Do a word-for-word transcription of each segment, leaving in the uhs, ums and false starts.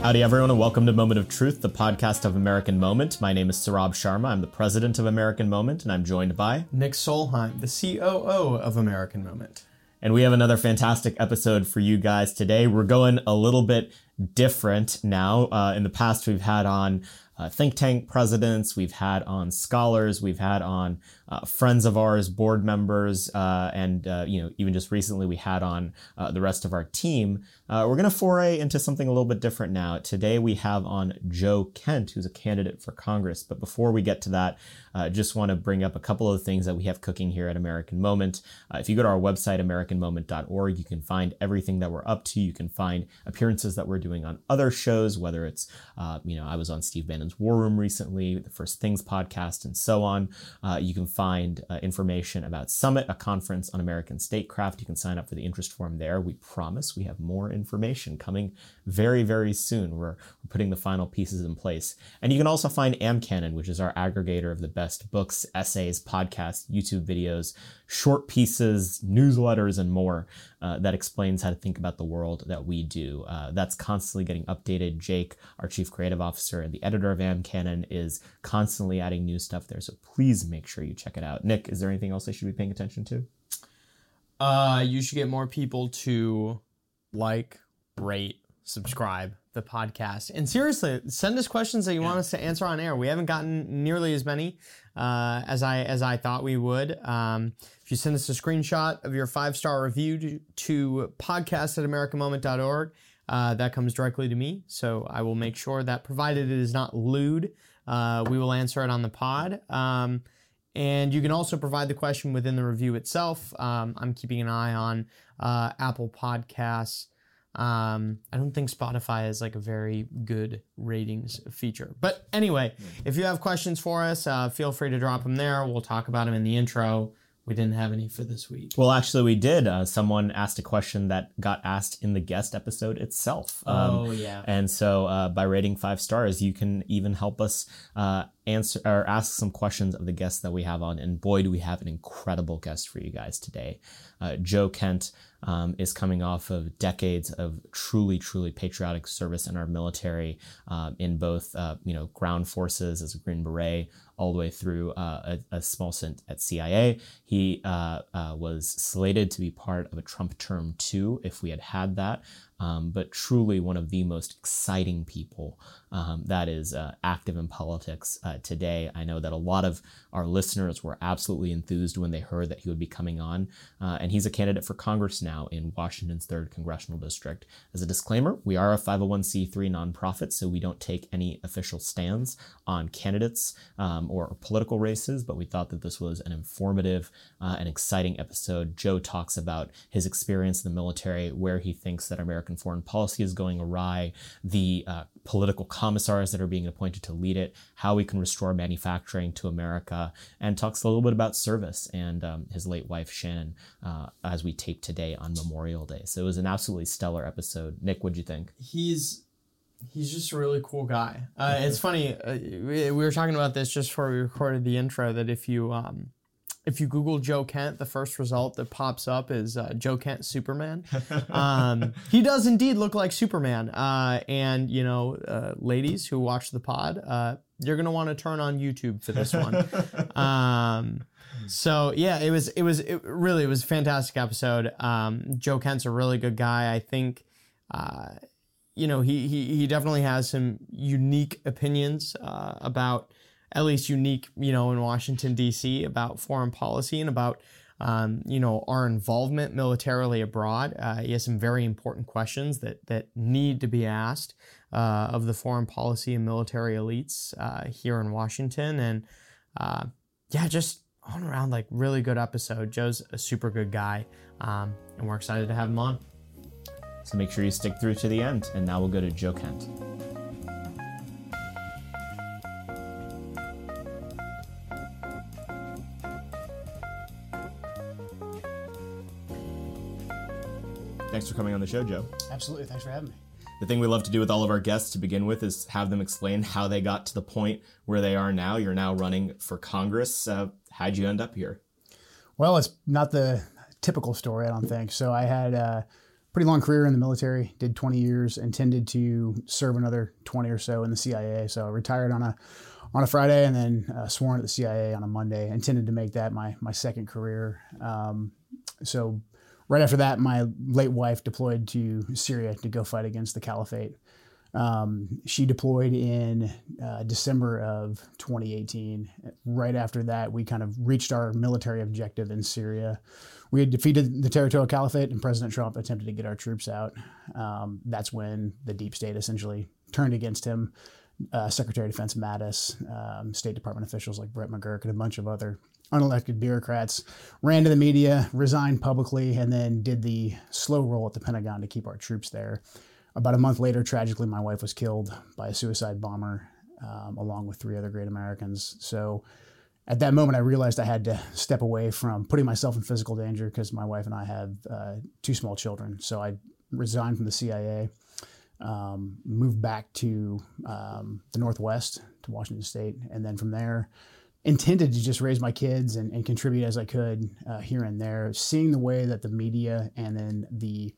Howdy, everyone, and welcome to Moment of Truth, the podcast of American Moment. My name is Saurabh Sharma. I'm the president of American Moment, and I'm joined by Nick Solheim, the C O O of American Moment. And we have another fantastic episode for you guys today. We're going a little bit different now. Uh, in the past, we've had on uh, think tank presidents, we've had on scholars, we've had on uh, friends of ours, board members, uh, and uh, you know, even just recently we had on uh, the rest of our team. Uh, we're going to foray into something a little bit different now. Today we have on Joe Kent, who's a candidate for Congress. But before we get to that, I uh, just want to bring up a couple of things that we have cooking here at American Moment. Uh, if you go to our website, American Moment dot org, you can find everything that we're up to. You can find appearances that we're doing on other shows, whether it's, uh, you know, I was on Steve Bannon's War Room recently, the First Things podcast, and so on. Uh, you can find uh, information about Summit, a conference on American statecraft. You can sign up for the interest form there. We promise we have more information coming very, very soon. We're, we're putting the final pieces in place. And you can also find AmCanon, which is our aggregator of the best books, essays, podcasts, YouTube videos, short pieces, newsletters, and more uh, that explains how to think about the world that we do. Uh, that's constantly getting updated. Jake, our chief creative officer and the editor of AmCanon, is constantly adding new stuff there. So please make sure you check it out. Nick, is there anything else I should be paying attention to? Uh, you should get more people to like, rate, subscribe the podcast. And seriously, send us questions that you yeah. want us to answer on air. We haven't gotten nearly as many uh, as I as I thought we would. Um, if you send us a screenshot of your five-star review to, to podcast at American Moment dot org, uh, that comes directly to me. So I will make sure that, provided it is not lewd, uh, we will answer it on the pod. Um, and you can also provide the question within the review itself. Um, I'm keeping an eye on uh, Apple Podcasts. Um, I don't think Spotify is like a very good ratings feature. But anyway, if you have questions for us, uh, feel free to drop them there. We'll talk about them in the intro. We didn't have any for this week. Well, actually, we did. Uh, someone asked a question that got asked in the guest episode itself. Um, oh, yeah. And so uh, by rating five stars, you can even help us uh, answer or ask some questions of the guests that we have on. And boy, do we have an incredible guest for you guys today. Uh, Joe Kent um, is coming off of decades of truly, truly patriotic service in our military, uh, in both, uh, you know, ground forces as a Green Beret, all the way through uh, a, a small stint at C I A. He uh, uh, was slated to be part of a Trump term two if we had had that, um, but truly one of the most exciting people um, that is uh, active in politics uh, today. I know that a lot of our listeners were absolutely enthused when they heard that he would be coming on, uh, and he's a candidate for Congress now in Washington's third Congressional District. As a disclaimer, we are a five oh one c three nonprofit, so we don't take any official stands on candidates um, or political races, but we thought that this was an informative uh, and exciting episode. Joe talks about his experience in the military, where he thinks that American foreign policy is going awry, the uh, political commissars that are being appointed to lead it, how we can restore manufacturing to America, and talks a little bit about service and um, his late wife, Shannon, uh, as we tape today on Memorial Day. So it was an absolutely stellar episode. Nick, what'd you think? He's He's just a really cool guy. Uh, it's funny. Uh, we, we were talking about this just before we recorded the intro, that if you um, if you Google Joe Kent, the first result that pops up is uh, Joe Kent Superman. Um, he does indeed look like Superman. Uh, and, you know, uh, ladies who watch the pod, uh, you're going to want to turn on YouTube for this one. Um, so, yeah, it was it was it really it was a fantastic episode. Um, Joe Kent's a really good guy. I think uh You know, he, he he definitely has some unique opinions uh, about, at least unique, you know, in Washington, D C, about foreign policy and about, um, you know, our involvement militarily abroad. Uh, he has some very important questions that, that need to be asked uh, of the foreign policy and military elites uh, here in Washington. And, uh, yeah, just on around, like, really good episode. Joe's a super good guy, um, and we're excited to have him on. So make sure you stick through to the end. And now we'll go to Joe Kent. Thanks for coming on the show, Joe. Absolutely. Thanks for having me. The thing we love to do with all of our guests to begin with is have them explain how they got to the point where they are now. You're now running for Congress. Uh, how'd you end up here? Well, it's not the typical story, I don't think. So I had... Uh, pretty long career in the military, did twenty years, intended to serve another twenty or so in the C I A. So I retired on a on a Friday and then uh, sworn at the C I A on a Monday. I intended to make that my my second career. Um, so right after that, my late wife deployed to Syria to go fight against the caliphate. Um, she deployed in uh, December of twenty eighteen. Right after that, we kind of reached our military objective in Syria. We had defeated the territorial caliphate, and President Trump attempted to get our troops out. Um, that's when the deep state essentially turned against him. Uh, Secretary of Defense Mattis, um, State Department officials like Brett McGurk, and a bunch of other unelected bureaucrats ran to the media, resigned publicly, and then did the slow roll at the Pentagon to keep our troops there. About a month later, tragically, my wife was killed by a suicide bomber, um, along with three other great Americans. So at that moment, I realized I had to step away from putting myself in physical danger because my wife and I have uh, two small children. So I resigned from the C I A, um, moved back to um, the Northwest, to Washington State, and then from there, intended to just raise my kids and, and contribute as I could uh, here and there. Seeing the way that the media and then the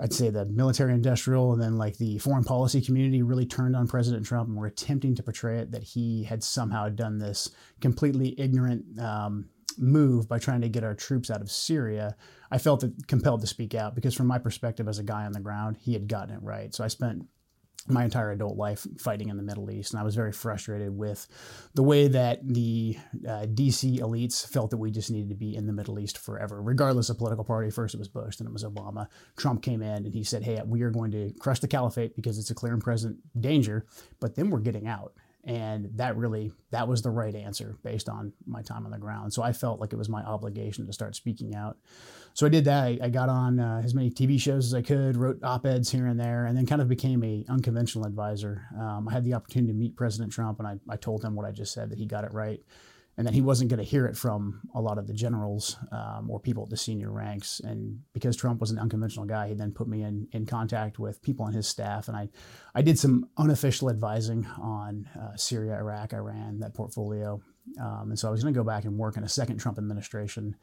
I'd say the military industrial and then like the foreign policy community really turned on President Trump and were attempting to portray it that he had somehow done this completely ignorant um, move by trying to get our troops out of Syria, I felt compelled to speak out because from my perspective as a guy on the ground, he had gotten it right. So I spent my entire adult life fighting in the Middle East. And I was very frustrated with the way that the uh, D C elites felt that we just needed to be in the Middle East forever, regardless of political party. First it was Bush, then it was Obama. Trump came in and he said, hey, we are going to crush the caliphate because it's a clear and present danger, but then we're getting out. And that really, that was the right answer based on my time on the ground. So I felt like it was my obligation to start speaking out. So I did that. I, I got on uh, as many T V shows as I could, wrote op-eds here and there, and then kind of became a unconventional advisor. Um, I had the opportunity to meet President Trump, and I, I told him what I just said, that he got it right, and that he wasn't going to hear it from a lot of the generals um, or people at the senior ranks. And because Trump was an unconventional guy, he then put me in, in contact with people on his staff. And I, I did some unofficial advising on uh, Syria, Iraq, Iran, that portfolio. Um, and so I was going to go back and work in a second Trump administration.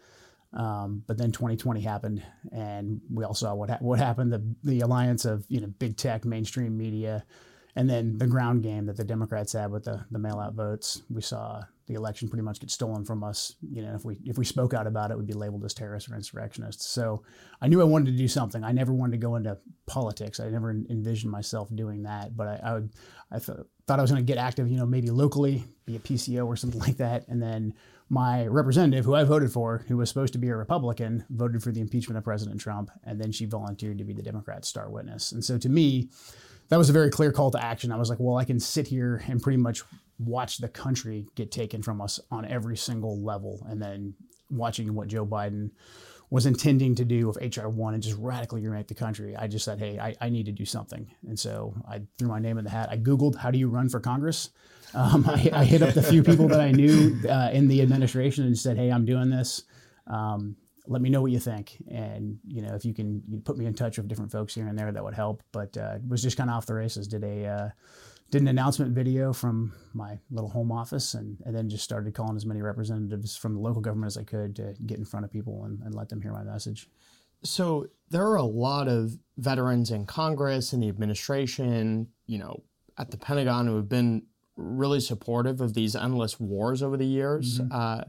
Um, but then twenty twenty happened, and we all saw what ha- what happened, the, the alliance of you know big tech, mainstream media, and then the ground game that the Democrats had with the, the mail-out votes. We saw the election pretty much get stolen from us. You know, if we if we spoke out about it, we'd be labeled as terrorists or insurrectionists. So I knew I wanted to do something. I never wanted to go into politics. I never envisioned myself doing that. But I I, would, I th- thought I was going to get active, you know, maybe locally, be a P C O or something like that. And then my representative, who I voted for, who was supposed to be a Republican, voted for the impeachment of President Trump. And then she volunteered to be the Democrats' star witness. And so to me, that was a very clear call to action. I was like, well, I can sit here and pretty much watch the country get taken from us on every single level. And then watching what Joe Biden was intending to do with H R one and just radically remake the country, I just said, hey, I, I need to do something. And so I threw my name in the hat. I Googled, how do you run for Congress? Um, I, I hit up the few people that I knew uh, in the administration and said, hey, I'm doing this. Um, let me know what you think. And, you know, if you can you put me in touch with different folks here and there, that would help. But uh, it was just kind of off the races. Did a uh, did an announcement video from my little home office and, and then just started calling as many representatives from the local government as I could to get in front of people and, and let them hear my message. So there are a lot of veterans in Congress and the administration, you know, at the Pentagon who have been really supportive of these endless wars over the years. Mm-hmm. Uh,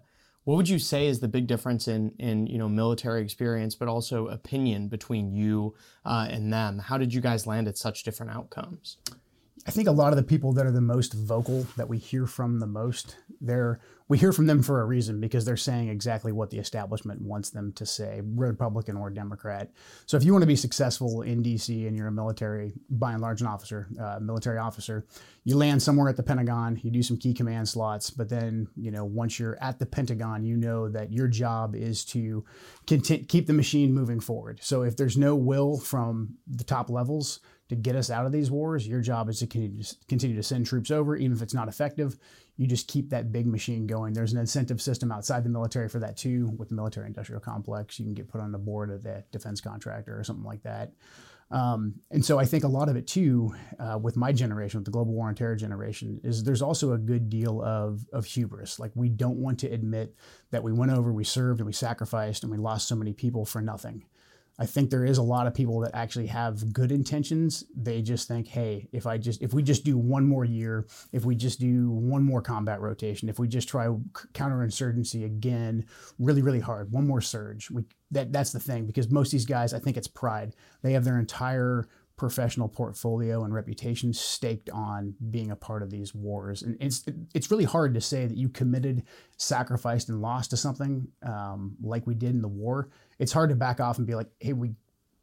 What would you say is the big difference in, in you know, military experience, but also opinion between you uh, and them? How did you guys land at such different outcomes? I think a lot of the people that are the most vocal, that we hear from the most, they're we hear from them for a reason, because they're saying exactly what the establishment wants them to say, Republican or Democrat. So if you want to be successful in D C and you're a military, by and large an officer, uh, military officer, you land somewhere at the Pentagon, you do some key command slots, but then, you know, once you're at the Pentagon, you know that your job is to content, keep the machine moving forward. So if there's no will from the top levels to get us out of these wars, your job is to continue to send troops over, even if it's not effective. You just keep that big machine going. There's an incentive system outside the military for that too, with the military industrial complex. You can get put on the board of the defense contractor or something like that. Um, and so I think a lot of it too, uh, with my generation, with the global war on terror generation, is there's also a good deal of, of hubris. Like, we don't want to admit that we went over, we served, and we sacrificed, and we lost so many people for nothing. I think there is a lot of people that actually have good intentions. They just think, hey, if I just if we just do one more year, if we just do one more combat rotation, if we just try counterinsurgency again really, really hard, one more surge. We that that's the thing, because most of these guys, I think it's pride. They have their entire professional portfolio and reputation staked on being a part of these wars. And it's it's really hard to say that you committed, sacrificed, and lost to something um, like we did in the war. It's hard to back off and be like, hey, we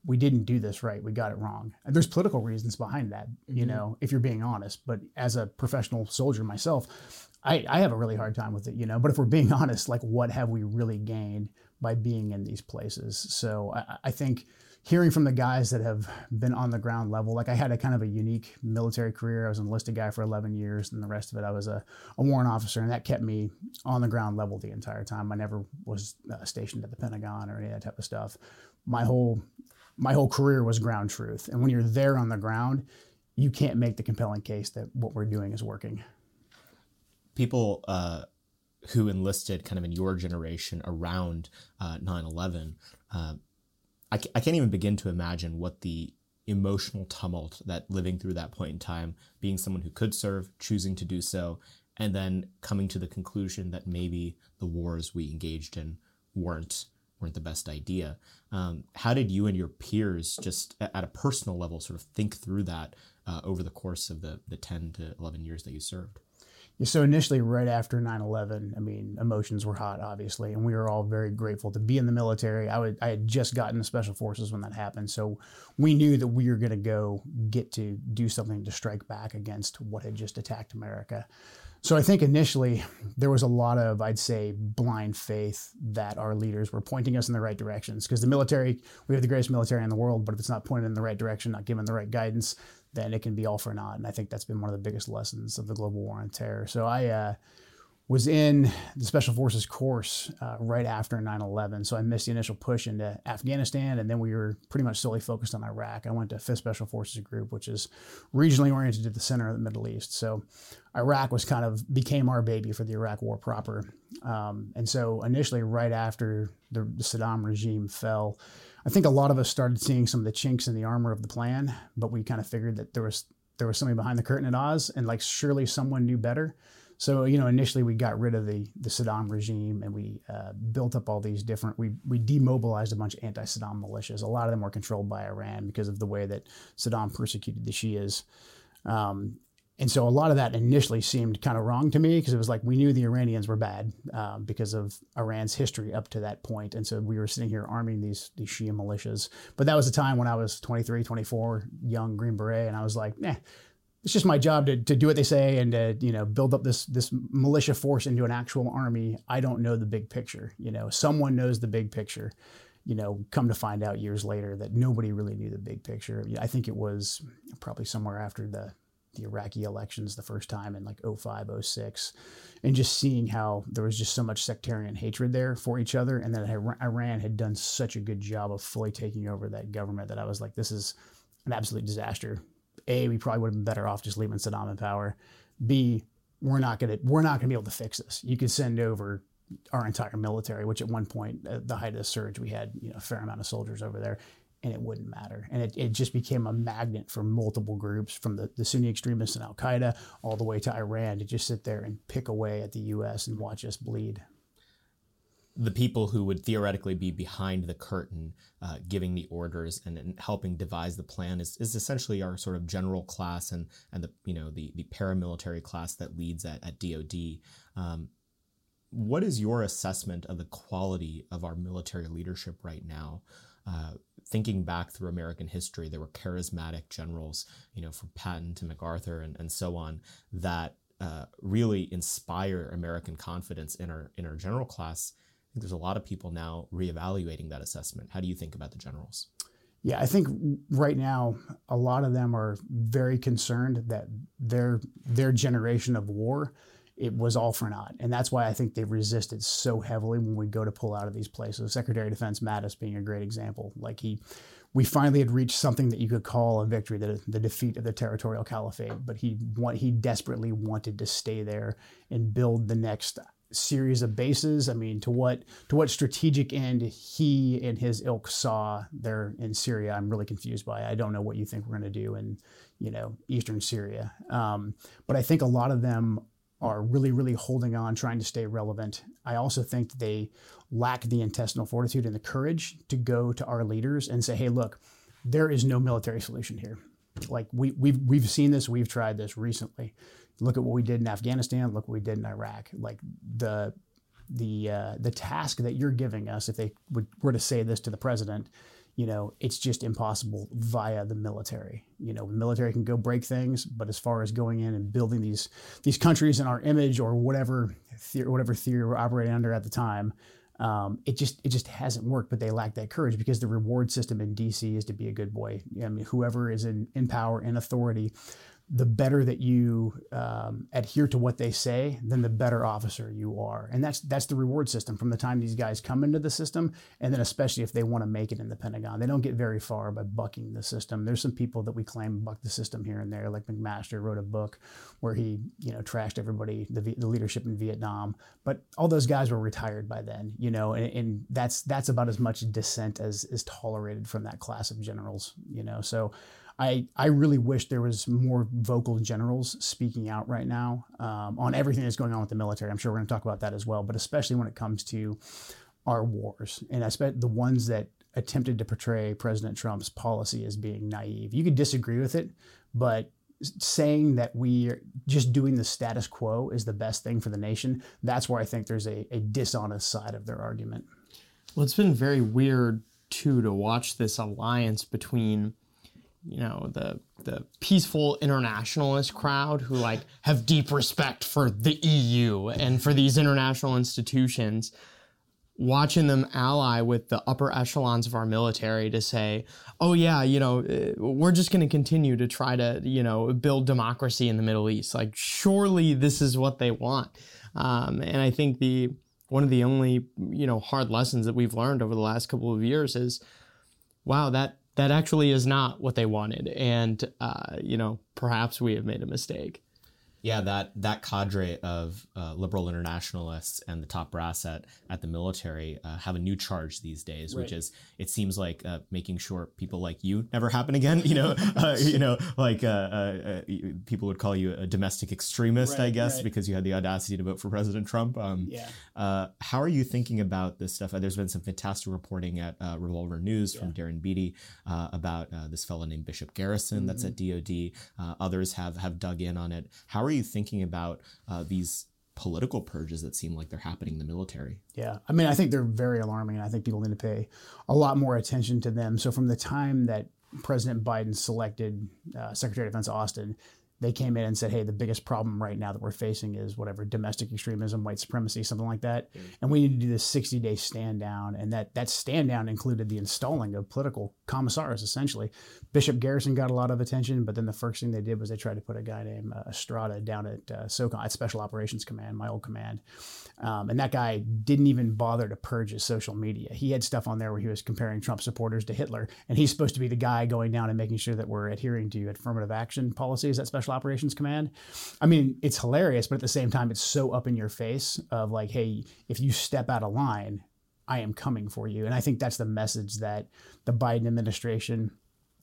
we didn't do this right. We got it wrong. And there's political reasons behind that, mm-hmm. you know, if you're being honest. But as a professional soldier myself, I, I have a really hard time with it, you know. But if we're being honest, like, what have we really gained by being in these places? So I, I think... hearing from the guys that have been on the ground level, like I had a kind of a unique military career. I was an enlisted guy for eleven years, and the rest of it, I was a, a warrant officer, and that kept me on the ground level the entire time. I never was uh, stationed at the Pentagon or any of that type of stuff. My whole, my whole career was ground truth. And when you're there on the ground, you can't make the compelling case that what we're doing is working. People uh, who enlisted kind of in your generation around uh, nine eleven, uh, I can't even begin to imagine what the emotional tumult that living through that point in time, being someone who could serve, choosing to do so, and then coming to the conclusion that maybe the wars we engaged in weren't weren't the best idea. Um, how did you and your peers, just at a personal level, sort of think through that uh, over the course of the, the ten to eleven years that you served? So initially, right after nine eleven, I mean, emotions were hot, obviously, and we were all very grateful to be in the military. I, would, I had just gotten to Special Forces when that happened, so we knew that we were going to go get to do something to strike back against what had just attacked America. So I think initially there was a lot of, I'd say, blind faith that our leaders were pointing us in the right directions, because the military, we have the greatest military in the world, but if it's not pointed in the right direction, not given the right guidance, then it can be all for naught. And I think that's been one of the biggest lessons of the global war on terror. So I uh, was in the Special Forces course uh, right after nine eleven. So I missed the initial push into Afghanistan, and then we were pretty much solely focused on Iraq. I went to fifth Special Forces Group, which is regionally oriented to the center of the Middle East. So Iraq was kind of became our baby for the Iraq War proper. Um, and so initially, right after the, the Saddam regime fell, I think a lot of us started seeing some of the chinks in the armor of the plan, but we kind of figured that there was there was somebody behind the curtain at Oz, and like surely someone knew better. So, you know, initially we got rid of the the Saddam regime, and we uh, built up all these different, we we demobilized a bunch of anti-Saddam militias. A lot of them were controlled by Iran because of the way that Saddam persecuted the Shias. Um, And so a lot of that initially seemed kind of wrong to me, because it was like we knew the Iranians were bad uh, because of Iran's history up to that point. And so we were sitting here arming these, these Shia militias. But that was a time when I was twenty-three, twenty-four, young Green Beret, and I was like, nah, it's just my job to, to do what they say and to, you know, build up this this militia force into an actual army. I don't know the big picture. You know, someone knows the big picture. You know, come to find out years later that nobody really knew the big picture. I think it was probably somewhere after the the Iraqi elections the first time in like oh five, oh six, and just seeing how there was just so much sectarian hatred there for each other. And then Iran had done such a good job of fully taking over that government that I was like, this is an absolute disaster. A, we probably would have been better off just leaving Saddam in power. B, we're not going to, we're not going to be able to fix this. You could send over our entire military, which at one point, at the height of the surge, we had, you know, a fair amount of soldiers over there, and it wouldn't matter. And it, it just became a magnet for multiple groups, from the, the Sunni extremists and al-Qaeda all the way to Iran, to just sit there and pick away at the U S and watch us bleed. The people who would theoretically be behind the curtain, uh, giving the orders and, and helping devise the plan is, is essentially our sort of general class and and the you know the, the paramilitary class that leads at, at D O D. Um, what is your assessment of the quality of our military leadership right now? Uh, thinking back through American history, there were charismatic generals, you know, from Patton to MacArthur and, and so on, that uh, really inspire American confidence in our in our general class. I think there's a lot of people now reevaluating that assessment. How do you think about the generals? Yeah, I think right now a lot of them are very concerned that their their generation of war, it was all for naught. And that's why I think they resisted so heavily when we go to pull out of these places. Secretary of Defense Mattis being a great example. Like he, we finally had reached something that you could call a victory, the, the defeat of the territorial caliphate. But he, want, he desperately wanted to stay there and build the next series of bases? I mean, to what to what strategic end he and his ilk saw there in Syria, I'm really confused by. I don't know what you think we're going to do in, you know, eastern Syria. Um, but I think a lot of them are really, really holding on, trying to stay relevant. I also think that they lack the intestinal fortitude and the courage to go to our leaders and say, hey, look, there is no military solution here. Like we, we've we've seen this, we've tried this recently. Look at what we did in Afghanistan. Look what we did in Iraq. Like the the uh, the task that you're giving us, if they would, were to say this to the president, you know, it's just impossible via the military. You know, the military can go break things, but as far as going in and building these these countries in our image or whatever theory, whatever theory we're operating under at the time, um, it just it just hasn't worked. But they lack that courage because the reward system in D C is to be a good boy. I mean, whoever is in, in power and authority, the better that you um, adhere to what they say, then the better officer you are. And that's that's the reward system from the time these guys come into the system, and then especially if they want to make it in the Pentagon. They don't get very far by bucking the system. There's some people that we claim buck the system here and there, like McMaster wrote a book where he you know, trashed everybody, the, the leadership in Vietnam. But all those guys were retired by then, you know, and, and that's that's about as much dissent as is tolerated from that class of generals, you know. So I, I really wish there was more vocal generals speaking out right now um, on everything that's going on with the military. I'm sure we're going to talk about that as well, but especially when it comes to our wars. And I expect the ones that attempted to portray President Trump's policy as being naive. You could disagree with it, but saying that we're just doing the status quo is the best thing for the nation, that's where I think there's a, a dishonest side of their argument. Well, it's been very weird, too, to watch this alliance between you know, the the peaceful internationalist crowd who like have deep respect for the E U and for these international institutions, watching them ally with the upper echelons of our military to say, oh yeah, you know, we're just going to continue to try to, you know, build democracy in the Middle East. Like surely this is what they want. Um, and I think the one of the only, you know, hard lessons that we've learned over the last couple of years is, wow, that That actually is not what they wanted. And, uh, you know, perhaps we have made a mistake. Yeah, that that cadre of uh, liberal internationalists and the top brass at, at the military uh, have a new charge these days, right. Which is, it seems like uh, making sure people like you never happen again. You know, uh, you know, like uh, uh, people would call you a domestic extremist, right, I guess, right. Because you had the audacity to vote for President Trump. Um, yeah. Uh, how are you thinking about this stuff? Uh, there's been some fantastic reporting at uh, Revolver News yeah. from Darren Beatty uh, about uh, this fellow named Bishop Garrison mm-hmm. that's at D O D. Uh, others have, have dug in on it. How are you thinking about uh, these political purges that seem like they're happening in the military? Yeah, I mean, I think they're very alarming, and I think people need to pay a lot more attention to them. So from the time that President Biden selected uh, Secretary of Defense Austin, they came in and said, hey, the biggest problem right now that we're facing is whatever, domestic extremism, white supremacy, something like that. And we need to do this sixty-day stand down. And that that stand down included the installing of political commissars, essentially. Bishop Garrison got a lot of attention, but then the first thing they did was they tried to put a guy named uh, Estrada down at uh, SOCOM, at Special Operations Command, my old command. Um, and that guy didn't even bother to purge his social media. He had stuff on there where he was comparing Trump supporters to Hitler. And he's supposed to be the guy going down and making sure that we're adhering to affirmative action policies at Special Operations Command. I mean, it's hilarious, but at the same time, it's so up in your face of like, hey, if you step out of line, I am coming for you. And I think that's the message that the Biden administration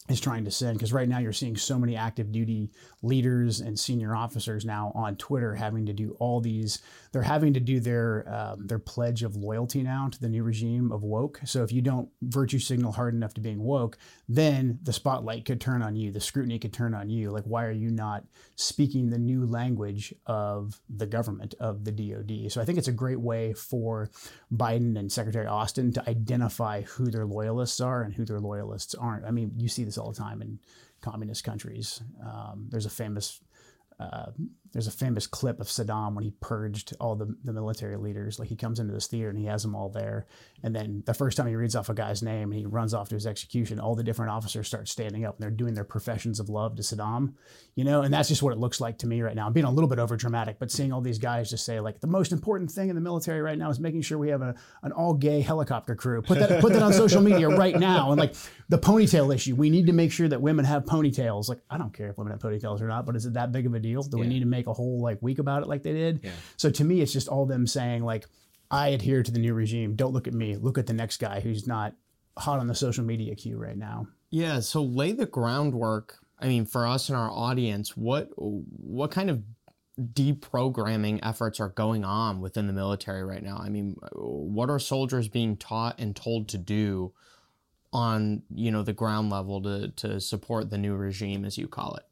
is trying to send, because right now you're seeing so many active duty leaders and senior officers now on Twitter having to do all these. They're having to do their um, their pledge of loyalty now to the new regime of woke. So if you don't virtue signal hard enough to being woke, then the spotlight could turn on you. The scrutiny could turn on you. Like, why are you not speaking the new language of the government, of the D O D? So I think it's a great way for Biden and Secretary Austin to identify who their loyalists are and who their loyalists aren't. I mean, you see this all the time in communist countries. Um, there's a famous uh, there's a famous clip of Saddam when he purged all the, the military leaders. Like, he comes into this theater and he has them all there. And then the first time he reads off a guy's name and he runs off to his execution, all the different officers start standing up and they're doing their professions of love to Saddam. You know, and that's just what it looks like to me right now. I'm being a little bit over dramatic, but seeing all these guys just say, like, the most important thing in the military right now is making sure we have a, an all-gay helicopter crew. Put that put that on social media right now. And like, the ponytail issue, we need to make sure that women have ponytails. Like, I don't care if women have ponytails or not, but is it that big of a deal? Do yeah. we need to make make a whole like week about it like they did. Yeah. So to me, it's just all them saying like, I adhere to the new regime. Don't look at me. Look at the next guy who's not hot on the social media queue right now. Yeah. So lay the groundwork. I mean, for us and our audience, what what kind of deprogramming efforts are going on within the military right now? I mean, what are soldiers being taught and told to do on, you know, the ground level to, to support the new regime, as you call it?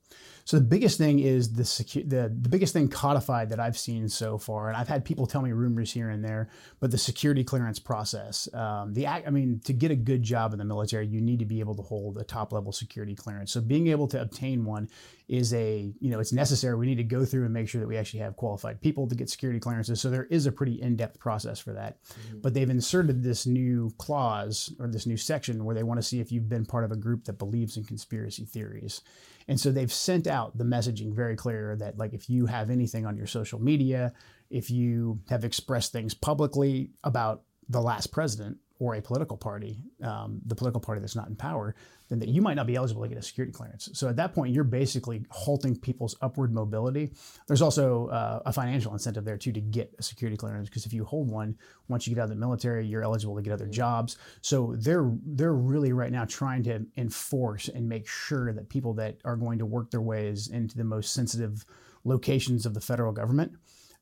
So the biggest thing is the, secu- the the biggest thing codified that I've seen so far, and I've had people tell me rumors here and there, but the security clearance process. Um, the I mean, to get a good job in the military, you need to be able to hold a top-level security clearance. So being able to obtain one is a, you know, it's necessary. We need to go through and make sure that we actually have qualified people to get security clearances. So there is a pretty in-depth process for that. Mm-hmm. But they've inserted this new clause or this new section where they want to see if you've been part of a group that believes in conspiracy theories. And so they've sent out the messaging very clear that like if you have anything on your social media, if you have expressed things publicly about the last president or a political party, um, the political party that's not in power, then that you might not be eligible to get a security clearance. So at that point, you're basically halting people's upward mobility. There's also uh, a financial incentive there too to get a security clearance, because if you hold one, once you get out of the military, you're eligible to get other jobs. So they're they're really right now trying to enforce and make sure that people that are going to work their ways into the most sensitive locations of the federal government,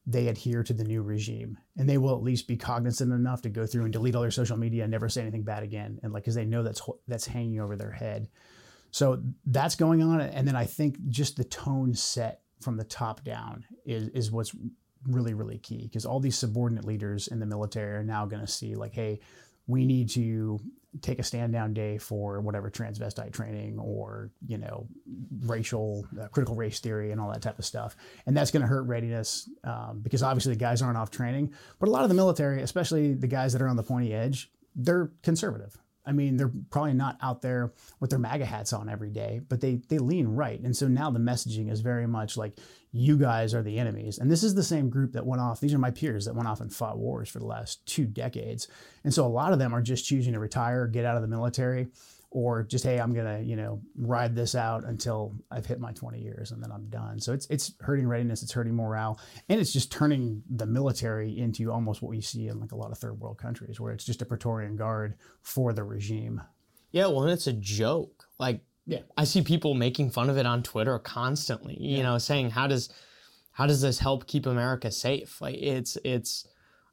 they adhere to the new regime, and they will at least be cognizant enough to go through and delete all their social media and never say anything bad again. And like, cause they know that's, that's hanging over their head. So that's going on. And then I think just the tone set from the top down is, is what's really, really key. Cause all these subordinate leaders in the military are now going to see like, hey, we need to take a stand down day for whatever transvestite training or, you know, racial, uh, critical race theory and all that type of stuff. And that's going to hurt readiness um, because obviously the guys aren't off training. But a lot of the military, especially the guys that are on the pointy edge, they're conservative. I mean, they're probably not out there with their MAGA hats on every day, but they they lean right. And so now the messaging is very much like, you guys are the enemies. And this is the same group that went off. These are my peers that went off and fought wars for the last two decades. And so a lot of them are just choosing to retire, get out of the military, or just, hey, I'm going to, you know, ride this out until I've hit my twenty years and then I'm done. So it's it's hurting readiness, it's hurting morale, and it's just turning the military into almost what we see in like a lot of third world countries where it's just a Praetorian Guard for the regime. Yeah, well, and it's a joke. Like, yeah, I see people making fun of it on Twitter constantly, you yeah. know, saying, how does how does this help keep America safe? Like, it's it's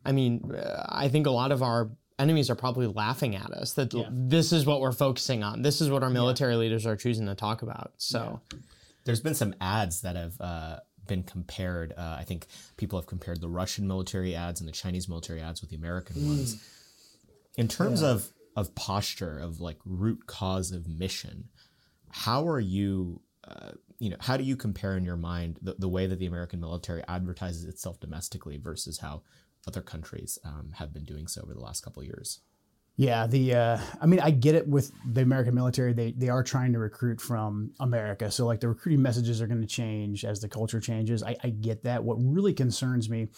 I mean, I think a lot of our enemies are probably laughing at us that yeah. this is what we're focusing on. This is what our military yeah. leaders are choosing to talk about. So yeah. there's been some ads that have uh, been compared. Uh, I think people have compared the Russian military ads and the Chinese military ads with the American mm. ones. In terms yeah. of, of posture, of like root cause of mission, how are you, uh, you know, how do you compare in your mind the, the way that the American military advertises itself domestically versus how other countries um, have been doing so over the last couple of years? Yeah, the uh, I mean, I get it with the American military. They they are trying to recruit from America. So like the recruiting messages are going to change as the culture changes. I, I get that. What really concerns me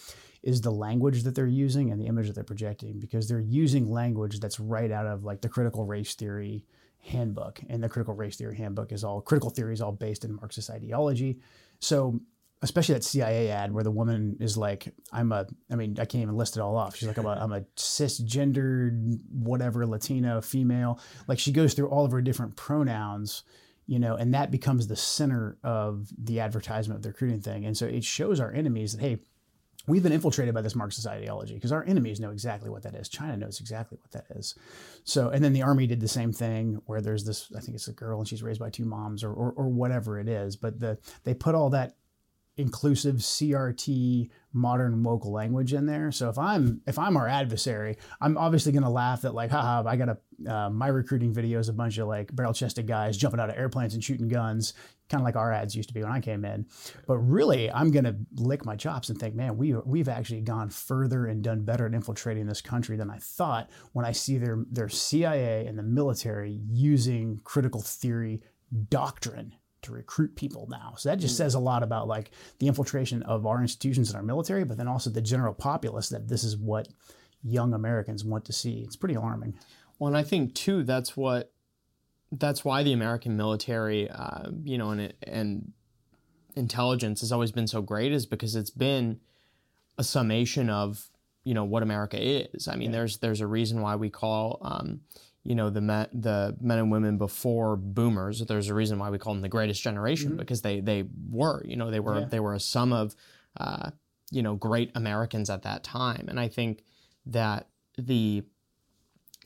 is the language that they're using and the image that they're projecting, because they're using language that's right out of like the critical race theory handbook. And the critical race theory handbook is all critical theory is all based in Marxist ideology. So especially that C I A ad where the woman is like, I'm a, I mean, I can't even list it all off. She's like, I'm a, I'm a cisgendered, whatever, Latina female. Like she goes through all of her different pronouns, you know, and that becomes the center of the advertisement of the recruiting thing. And so it shows our enemies that, hey, we've been infiltrated by this Marxist ideology, because our enemies know exactly what that is. China knows exactly what that is. So, and then the army did the same thing where there's this, I think it's a girl and she's raised by two moms or, or, or whatever it is. But the, they put all that inclusive C R T modern woke language in there. So if I'm if I'm our adversary, I'm obviously going to laugh that like, haha, I got a uh, my recruiting video is a bunch of like barrel chested guys jumping out of airplanes and shooting guns, kind of like our ads used to be when I came in. But really, I'm going to lick my chops and think, man, we we've actually gone further and done better at infiltrating this country than I thought. When I see their their C I A and the military using critical theory doctrine to recruit people now. So that just says a lot about like the infiltration of our institutions and our military, but then also the general populace, that this is what young Americans want to see. It's pretty alarming. Well, and I think too, that's what, that's why the American military, uh, you know, and, and intelligence has always been so great is because it's been a summation of, you know, what America is. I mean, yeah. there's there's a reason why we call, um, you know, the me, the men and women before boomers. There's a reason why we call them the greatest generation, mm-hmm. because they they were, you know, they were yeah. they were a sum of, uh, you know, great Americans at that time. And I think that the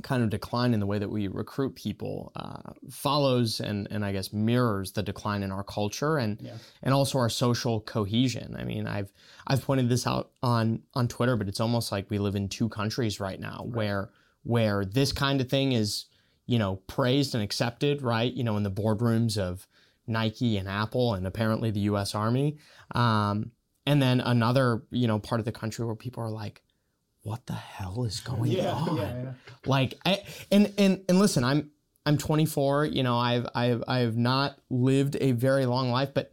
kind of decline in the way that we recruit people uh, follows and and I guess mirrors the decline in our culture and yeah. and also our social cohesion. I mean, I've I've pointed this out on on Twitter, but it's almost like we live in two countries right now, right. where where this kind of thing is, you know, praised and accepted, right? You know, in the boardrooms of Nike and Apple and apparently the U S Army, um, and then another, you know, part of the country where people are like, what the hell is going yeah, on? Yeah, yeah. Like, I, and and and listen, I'm I'm twenty-four. You know, I've I've I've not lived a very long life, but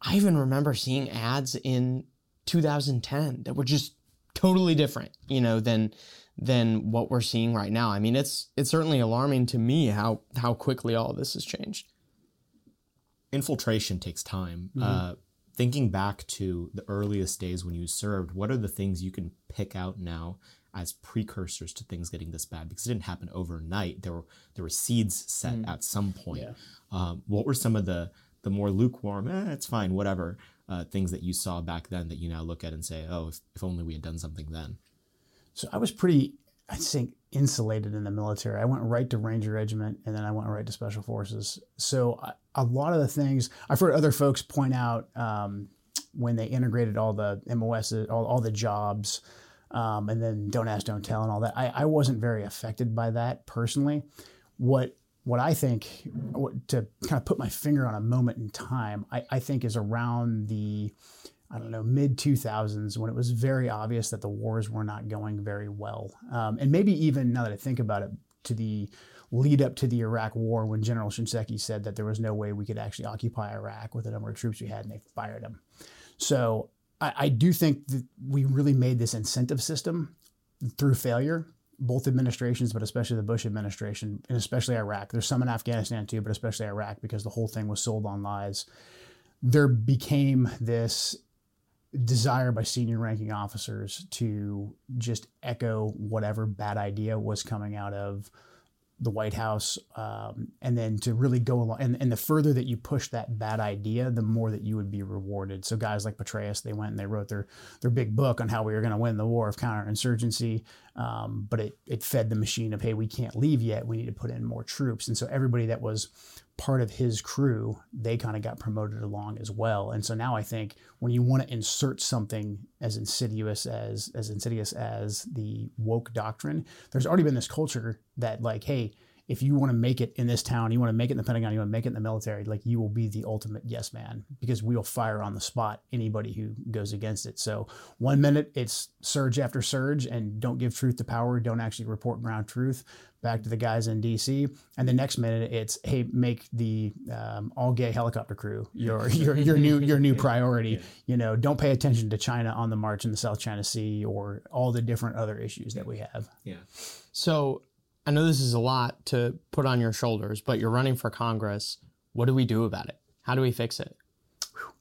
I even remember seeing ads in two thousand ten that were just totally different, you know, than than what we're seeing right now. I mean, it's it's certainly alarming to me how how quickly all of this has changed. Infiltration takes time. Mm-hmm. Uh, Thinking back to the earliest days when you served, what are the things you can pick out now as precursors to things getting this bad? Because it didn't happen overnight. There were there were seeds set mm. at some point. Yeah. Um, what were some of the the more lukewarm, eh, it's fine, whatever, uh, things that you saw back then that you now look at and say, oh, if, if only we had done something then? So I was pretty, I think, insulated in the military. I went right to Ranger Regiment, and then I went right to Special Forces. So I, a lot of the things I've heard other folks point out um, when they integrated all the M O S, all, all the jobs, um, and then don't ask, don't tell, and all that. I, I wasn't very affected by that personally. What what I think, what, to kind of put my finger on a moment in time, I, I think is around the, I don't know, mid two thousands, when it was very obvious that the wars were not going very well. Um, and maybe even, now that I think about it, to the lead up to the Iraq war, when General Shinseki said that there was no way we could actually occupy Iraq with the number of troops we had, and they fired him. So I, I do think that we really made this incentive system through failure, both administrations, but especially the Bush administration, and especially Iraq. There's some in Afghanistan too, but especially Iraq, because the whole thing was sold on lies. There became this desire by senior ranking officers to just echo whatever bad idea was coming out of the White House, um, and then to really go along. And, and the further that you push that bad idea, the more that you would be rewarded. So guys like Petraeus, they went and they wrote their their big book on how we were going to win the war of counterinsurgency. Um, but it it fed the machine of, hey, we can't leave yet. We need to put in more troops. And so everybody that was part of his crew, they kind of got promoted along as well. And so now I think when you want to insert something as insidious as as insidious as the woke doctrine, there's already been this culture that, like, hey, if you want to make it in this town, you want to make it in the Pentagon, you want to make it in the military, like, you will be the ultimate yes man, because we'll fire on the spot anybody who goes against it. So one minute it's surge after surge and don't give truth to power, don't actually report ground truth back to the guys in D C. And the next minute it's, hey, make the um, all gay helicopter crew your your your new your new priority. You know, don't pay attention to China on the march in the South China Sea or all the different other issues that we have. Yeah. So I know this is a lot to put on your shoulders, but you're running for Congress. What do we do about it? How do we fix it?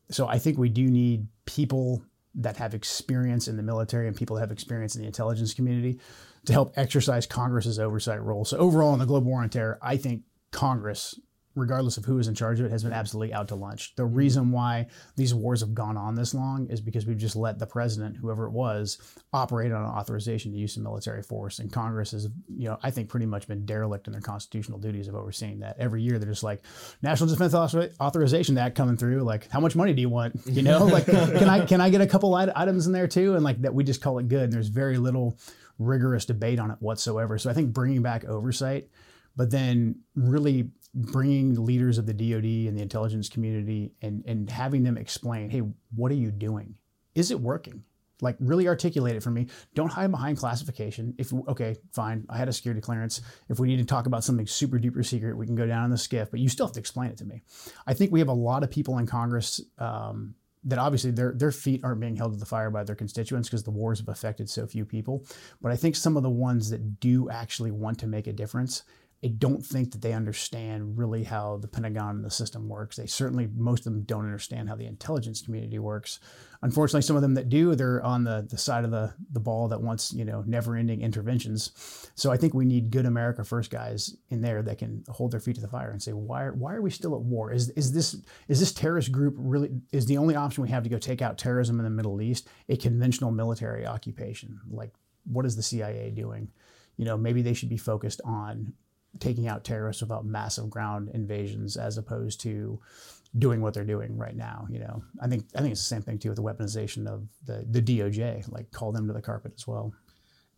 So I think we do need people that have experience in the military and people that have experience in the intelligence community to help exercise Congress's oversight role. So overall, in the global war on terror, I think Congress, regardless of who is in charge of it, has been absolutely out to lunch. The reason why these wars have gone on this long is because we've just let the president, whoever it was, operate on an authorization to use some military force. And Congress has, you know, I think pretty much been derelict in their constitutional duties of overseeing that. Every year they're just like, National Defense Author- Authorization Act coming through. Like, how much money do you want? You know, like, can I can I get a couple items in there too? And like that, we just call it good. And there's very little rigorous debate on it whatsoever. So I think bringing back oversight, but then really bringing the leaders of the D O D and the intelligence community and, and having them explain, hey, what are you doing? Is it working? Like, really articulate it for me. Don't hide behind classification. If, okay, fine, I had a security clearance. If we need to talk about something super duper secret, we can go down in the skiff, but you still have to explain it to me. I think we have a lot of people in Congress um, that obviously their their feet aren't being held to the fire by their constituents because the wars have affected so few people. But I think some of the ones that do actually want to make a difference I don't think that they understand really how the Pentagon and the system works. They certainly, most of them don't understand how the intelligence community works. Unfortunately, some of them that do, they're on the, the side of the, the ball that wants, you know, never-ending interventions. So I think we need good America First guys in there that can hold their feet to the fire and say, why are, why are we still at war? Is is this is this terrorist group really, is the only option we have to go take out terrorism in the Middle East a conventional military occupation? Like, what is the C I A doing? You know, maybe they should be focused on taking out terrorists without massive ground invasions, as opposed to doing what they're doing right now. You know, I think I think it's the same thing too with the weaponization of the, the D O J. Like, call them to the carpet as well.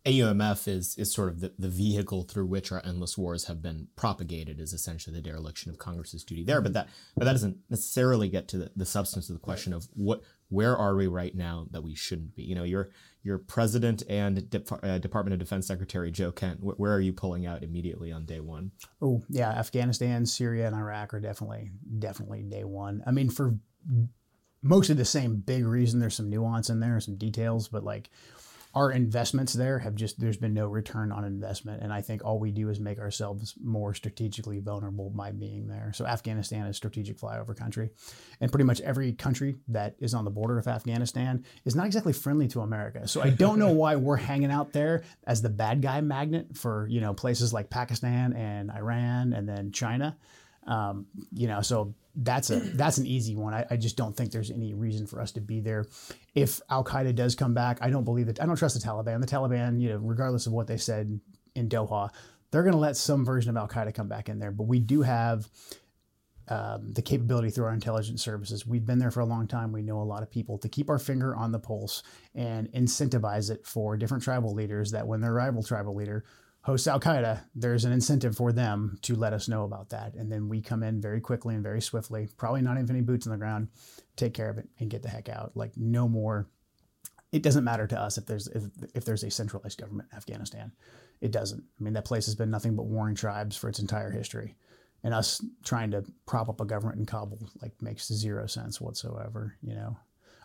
A U M F is is sort of the, the vehicle through which our endless wars have been propagated, is essentially the dereliction of Congress's duty there. But that but that doesn't necessarily get to the, the substance of the question of what where are we right now that we shouldn't be. You know, your your president and De- uh, Department of Defense Secretary Joe Kent, wh- where are you pulling out immediately on day one? Oh, yeah. Afghanistan, Syria, and Iraq are definitely, definitely day one. I mean, for mostly the same big reason. There's some nuance in there, some details, but like our investments there have just, there's been no return on investment. And I think all we do is make ourselves more strategically vulnerable by being there. So Afghanistan is strategic flyover country. And pretty much every country that is on the border of Afghanistan is not exactly friendly to America. So I don't know why we're hanging out there as the bad guy magnet for, you know, places like Pakistan and Iran and then China. Um, you know, so that's a that's an easy one. I, I just don't think there's any reason for us to be there. If al-Qaeda does come back, I don't believe that. I don't trust the Taliban. The Taliban, you know, regardless of what they said in Doha, they're going to let some version of al-Qaeda come back in there. But we do have um, the capability through our intelligence services. We've been there for a long time. We know a lot of people to keep our finger on the pulse and incentivize it for different tribal leaders that when their rival tribal leader hosts al-Qaeda, there's an incentive for them to let us know about that. And then we come in very quickly and very swiftly, probably not even any boots on the ground, take care of it and get the heck out. Like, no more. It doesn't matter to us if there's if, if there's a centralized government in Afghanistan. It doesn't. I mean, that place has been nothing but warring tribes for its entire history. And us trying to prop up a government in Kabul, like, makes zero sense whatsoever, you know.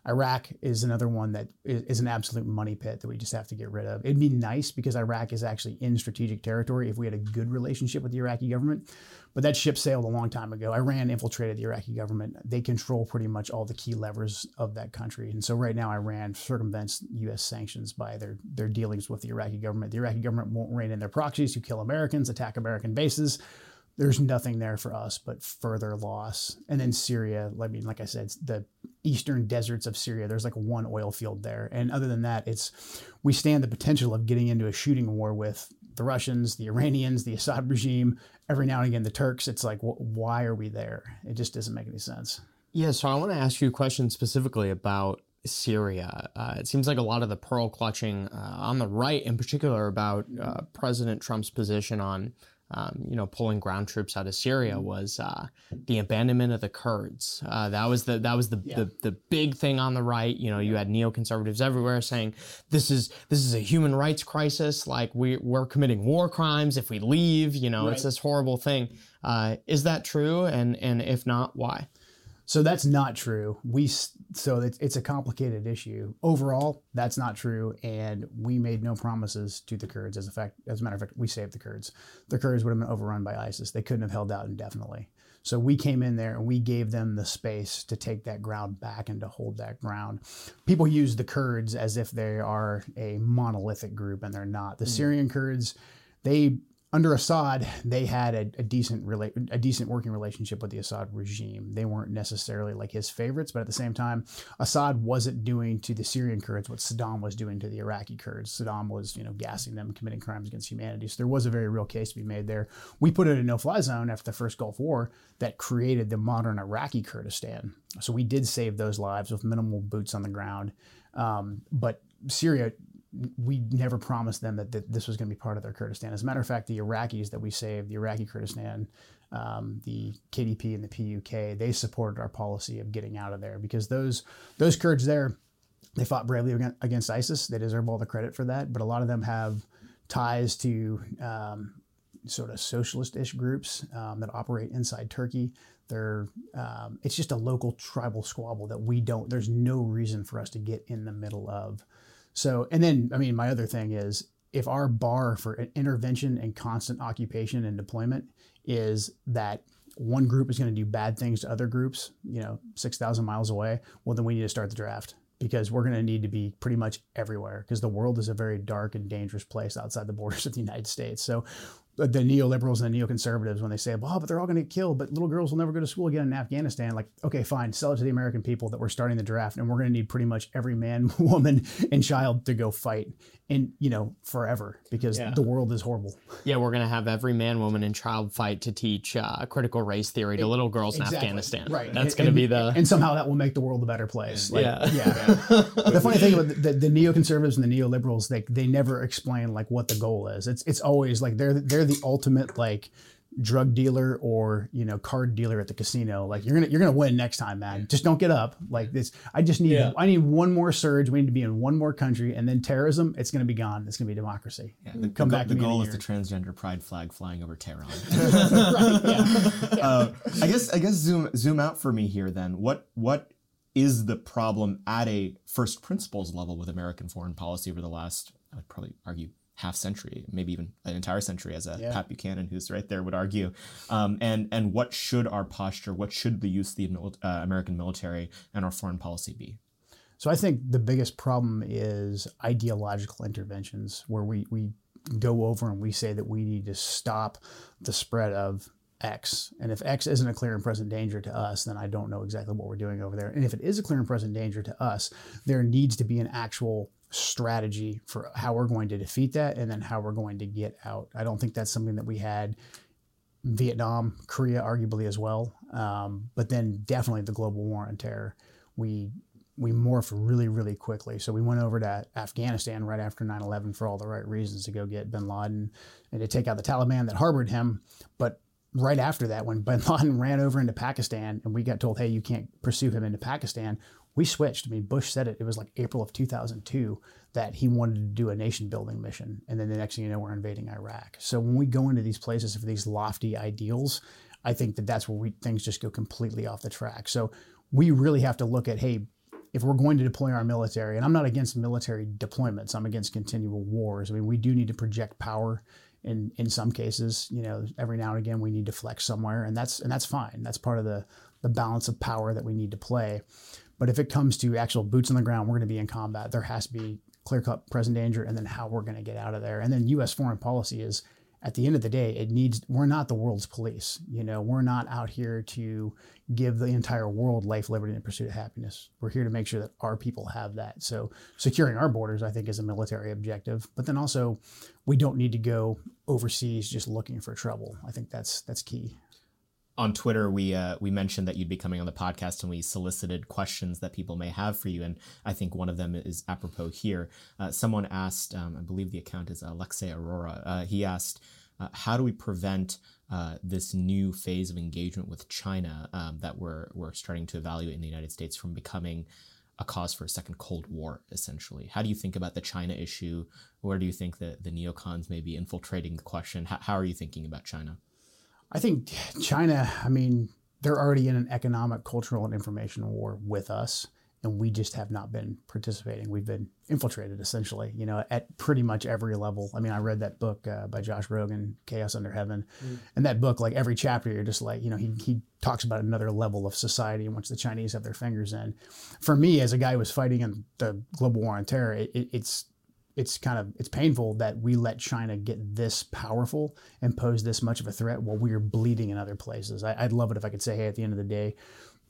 Iraq is another one that is an absolute money pit that we just have to get rid of. It'd be nice, because Iraq is actually in strategic territory, if we had a good relationship with the Iraqi government, but that ship sailed a long time ago. Iran infiltrated the Iraqi government. They control pretty much all the key levers of that country. And so right now Iran circumvents U S sanctions by their, their dealings with the Iraqi government. The Iraqi government won't rein in their proxies who kill Americans, attack American bases. There's nothing there for us but further loss. And then Syria, I mean, like I said, the eastern deserts of Syria, there's like one oil field there. And other than that, it's we stand the potential of getting into a shooting war with the Russians, the Iranians, the Assad regime, every now and again, the Turks. It's like, wh- why are we there? It just doesn't make any sense. Yeah, so I want to ask you a question specifically about Syria. Uh, it seems like a lot of the pearl clutching uh, on the right in particular about uh, President Trump's position on Um, you know, pulling ground troops out of Syria was uh, the abandonment of the Kurds. Uh, that was the that was the, yeah. the the big thing on the right. You know, you had neoconservatives everywhere saying this is this is a human rights crisis. Like we we're committing war crimes if we leave. You know, right. It's this horrible thing. Uh, is that true? And and if not, why? So that's not true. We so it's, it's a complicated issue. Overall, that's not true, and we made no promises to the Kurds. As a fact, as a matter of fact, we saved the Kurds. The Kurds would have been overrun by ISIS. They couldn't have held out indefinitely. So we came in there and we gave them the space to take that ground back and to hold that ground. People use the Kurds as if they are a monolithic group, and they're not. The Syrian Kurds, they. Under Assad, they had a, a decent rela- a decent working relationship with the Assad regime. They weren't necessarily like his favorites, but at the same time, Assad wasn't doing to the Syrian Kurds what Saddam was doing to the Iraqi Kurds. Saddam was, you know, gassing them, committing crimes against humanity. So there was a very real case to be made there. We put in a no-fly zone after the first Gulf War that created the modern Iraqi Kurdistan. So we did save those lives with minimal boots on the ground. Um, but Syria... we never promised them that, that this was going to be part of their Kurdistan. As a matter of fact, the Iraqis that we saved, the Iraqi Kurdistan, um, the K D P and the P U K, they supported our policy of getting out of there, because those those Kurds there, they fought bravely against ISIS. They deserve all the credit for that. But a lot of them have ties to um, sort of socialist-ish groups um, that operate inside Turkey. They're, um, it's just a local tribal squabble that we don't, there's no reason for us to get in the middle of. So, and then, I mean, my other thing is if our bar for intervention and constant occupation and deployment is that one group is going to do bad things to other groups, you know, six thousand miles away, well, then we need to start the draft, because we're going to need to be pretty much everywhere, because the world is a very dark and dangerous place outside the borders of the United States. So the neoliberals and the neoconservatives, when they say, well, but they're all going to get killed, but little girls will never go to school again in Afghanistan. Like, okay, fine, sell it to the American people that we're starting the draft, and we're going to need pretty much every man, woman, and child to go fight, and, you know, forever, because yeah. the world is horrible. Yeah, we're going to have every man, woman, and child fight to teach uh, critical race theory to it, little girls exactly, in Afghanistan. Right. That's going to be the... And somehow that will make the world a better place. Like, yeah. yeah. The funny thing about the, the, the neoconservatives and the neoliberals, they they never explain, like, what the goal is. It's it's always, like, they're they're the ultimate, like, drug dealer or, you know, card dealer at the casino. Like, you're gonna you're gonna win next time, man. Just don't get up. Like this, I just need yeah. I need one more surge. We need to be in one more country, and then terrorism, it's gonna be gone. It's gonna be democracy. Yeah, the, Come the, back. The goal is the transgender pride flag flying over Tehran. Right, yeah. Yeah. Uh, I guess I guess zoom zoom out for me here. Then what what is the problem at a first principles level with American foreign policy over the last, I would probably argue, half century, maybe even an entire century, as a yeah. Pat Buchanan, who's right there, would argue. Um, and and what should our posture, what should the use of the uh, American military and our foreign policy be? So I think the biggest problem is ideological interventions, where we, we go over and we say that we need to stop the spread of X. And if X isn't a clear and present danger to us, then I don't know exactly what we're doing over there. And if it is a clear and present danger to us, there needs to be an actual strategy for how we're going to defeat that, and then how we're going to get out. I don't think that's something that we had in Vietnam, Korea, arguably as well, um, but then definitely the global war on terror. We we morphed really, really quickly. So we went over to Afghanistan right after nine eleven for all the right reasons, to go get bin Laden and to take out the Taliban that harbored him. But right after that, when bin Laden ran over into Pakistan and we got told, hey, you can't pursue him into Pakistan, we switched. I mean, Bush said it, it was like April of two thousand two that he wanted to do a nation building mission. And then the next thing you know, we're invading Iraq. So when we go into these places for these lofty ideals, I think that that's where we, things just go completely off the track. So we really have to look at, hey, if we're going to deploy our military, and I'm not against military deployments, I'm against continual wars. I mean, we do need to project power. In, in some cases, you know, every now and again, we need to flex somewhere, and that's and that's fine. That's part of the, the balance of power that we need to play. But if it comes to actual boots on the ground, we're going to be in combat. There has to be clear-cut present danger, and then how we're going to get out of there. And then U S foreign policy is, at the end of the day, it needs. We're not the world's police. You know, we're not out here to give the entire world life, liberty, and pursuit of happiness. We're here to make sure that our people have that. So securing our borders, I think, is a military objective. But then also, we don't need to go overseas just looking for trouble. I think that's that's key. On Twitter, we uh, we mentioned that you'd be coming on the podcast, and we solicited questions that people may have for you. And I think one of them is apropos here. Uh, someone asked, um, I believe the account is Alexei Aurora. Uh, he asked, uh, how do we prevent uh, this new phase of engagement with China um, that we're, we're starting to evaluate in the United States from becoming a cause for a second Cold War, essentially? How do you think about the China issue? Where do you think that the neocons may be infiltrating the question? H- how are you thinking about China? I think China, I mean, they're already in an economic, cultural, and information war with us, and we just have not been participating. We've been infiltrated, essentially, you know, at pretty much every level. I mean, I read that book uh, by Josh Rogan, Chaos Under Heaven, mm. and that book, like every chapter, you're just like, you know, he he talks about another level of society in which the Chinese have their fingers in. For me, as a guy who was fighting in the global war on terror, it, it, it's... It's kind of it's painful that we let China get this powerful and pose this much of a threat while we are bleeding in other places. I, I'd love it if I could say, hey, at the end of the day,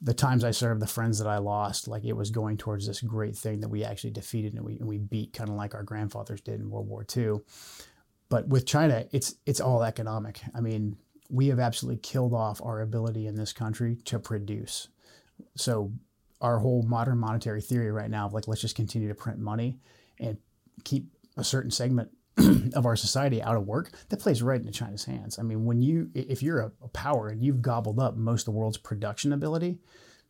the times I served, the friends that I lost, like it was going towards this great thing that we actually defeated and we and we beat, kind of like our grandfathers did in World War Two. But with China, it's it's all economic. I mean, we have absolutely killed off our ability in this country to produce. So our whole modern monetary theory right now of like, let's just continue to print money and keep a certain segment of our society out of work, that plays right into China's hands. I mean, when you, if you're a, a power and you've gobbled up most of the world's production ability,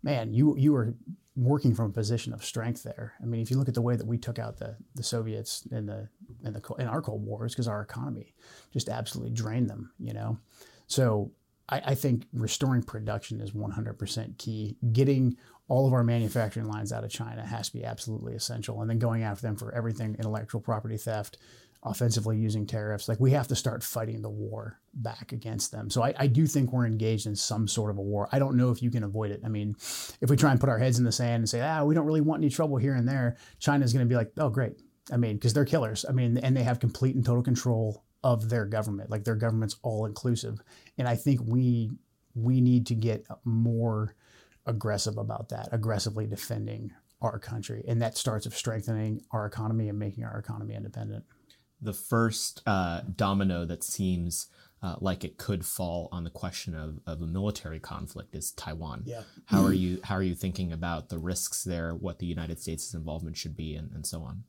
man, you you are working from a position of strength there. I mean, if you look at the way that we took out the, the Soviets in the in the in our Cold War, it's because our economy just absolutely drained them, you know. So I, I think restoring production is one hundred percent key. Getting all of our manufacturing lines out of China has to be absolutely essential. And then going after them for everything, intellectual property theft, offensively using tariffs. Like, we have to start fighting the war back against them. So I, I do think we're engaged in some sort of a war. I don't know if you can avoid it. I mean, if we try and put our heads in the sand and say, ah, we don't really want any trouble here and there, China's going to be like, oh, great. I mean, because they're killers. I mean, and they have complete and total control of their government. Like, their government's all inclusive. And I think we we need to get more aggressive about that, aggressively defending our country. And that starts with strengthening our economy and making our economy independent. The first uh, domino that seems uh, like it could fall on the question of, of a military conflict is Taiwan. Yeah. How are you How are you thinking about the risks there, what the United States' involvement should be, and, and so on?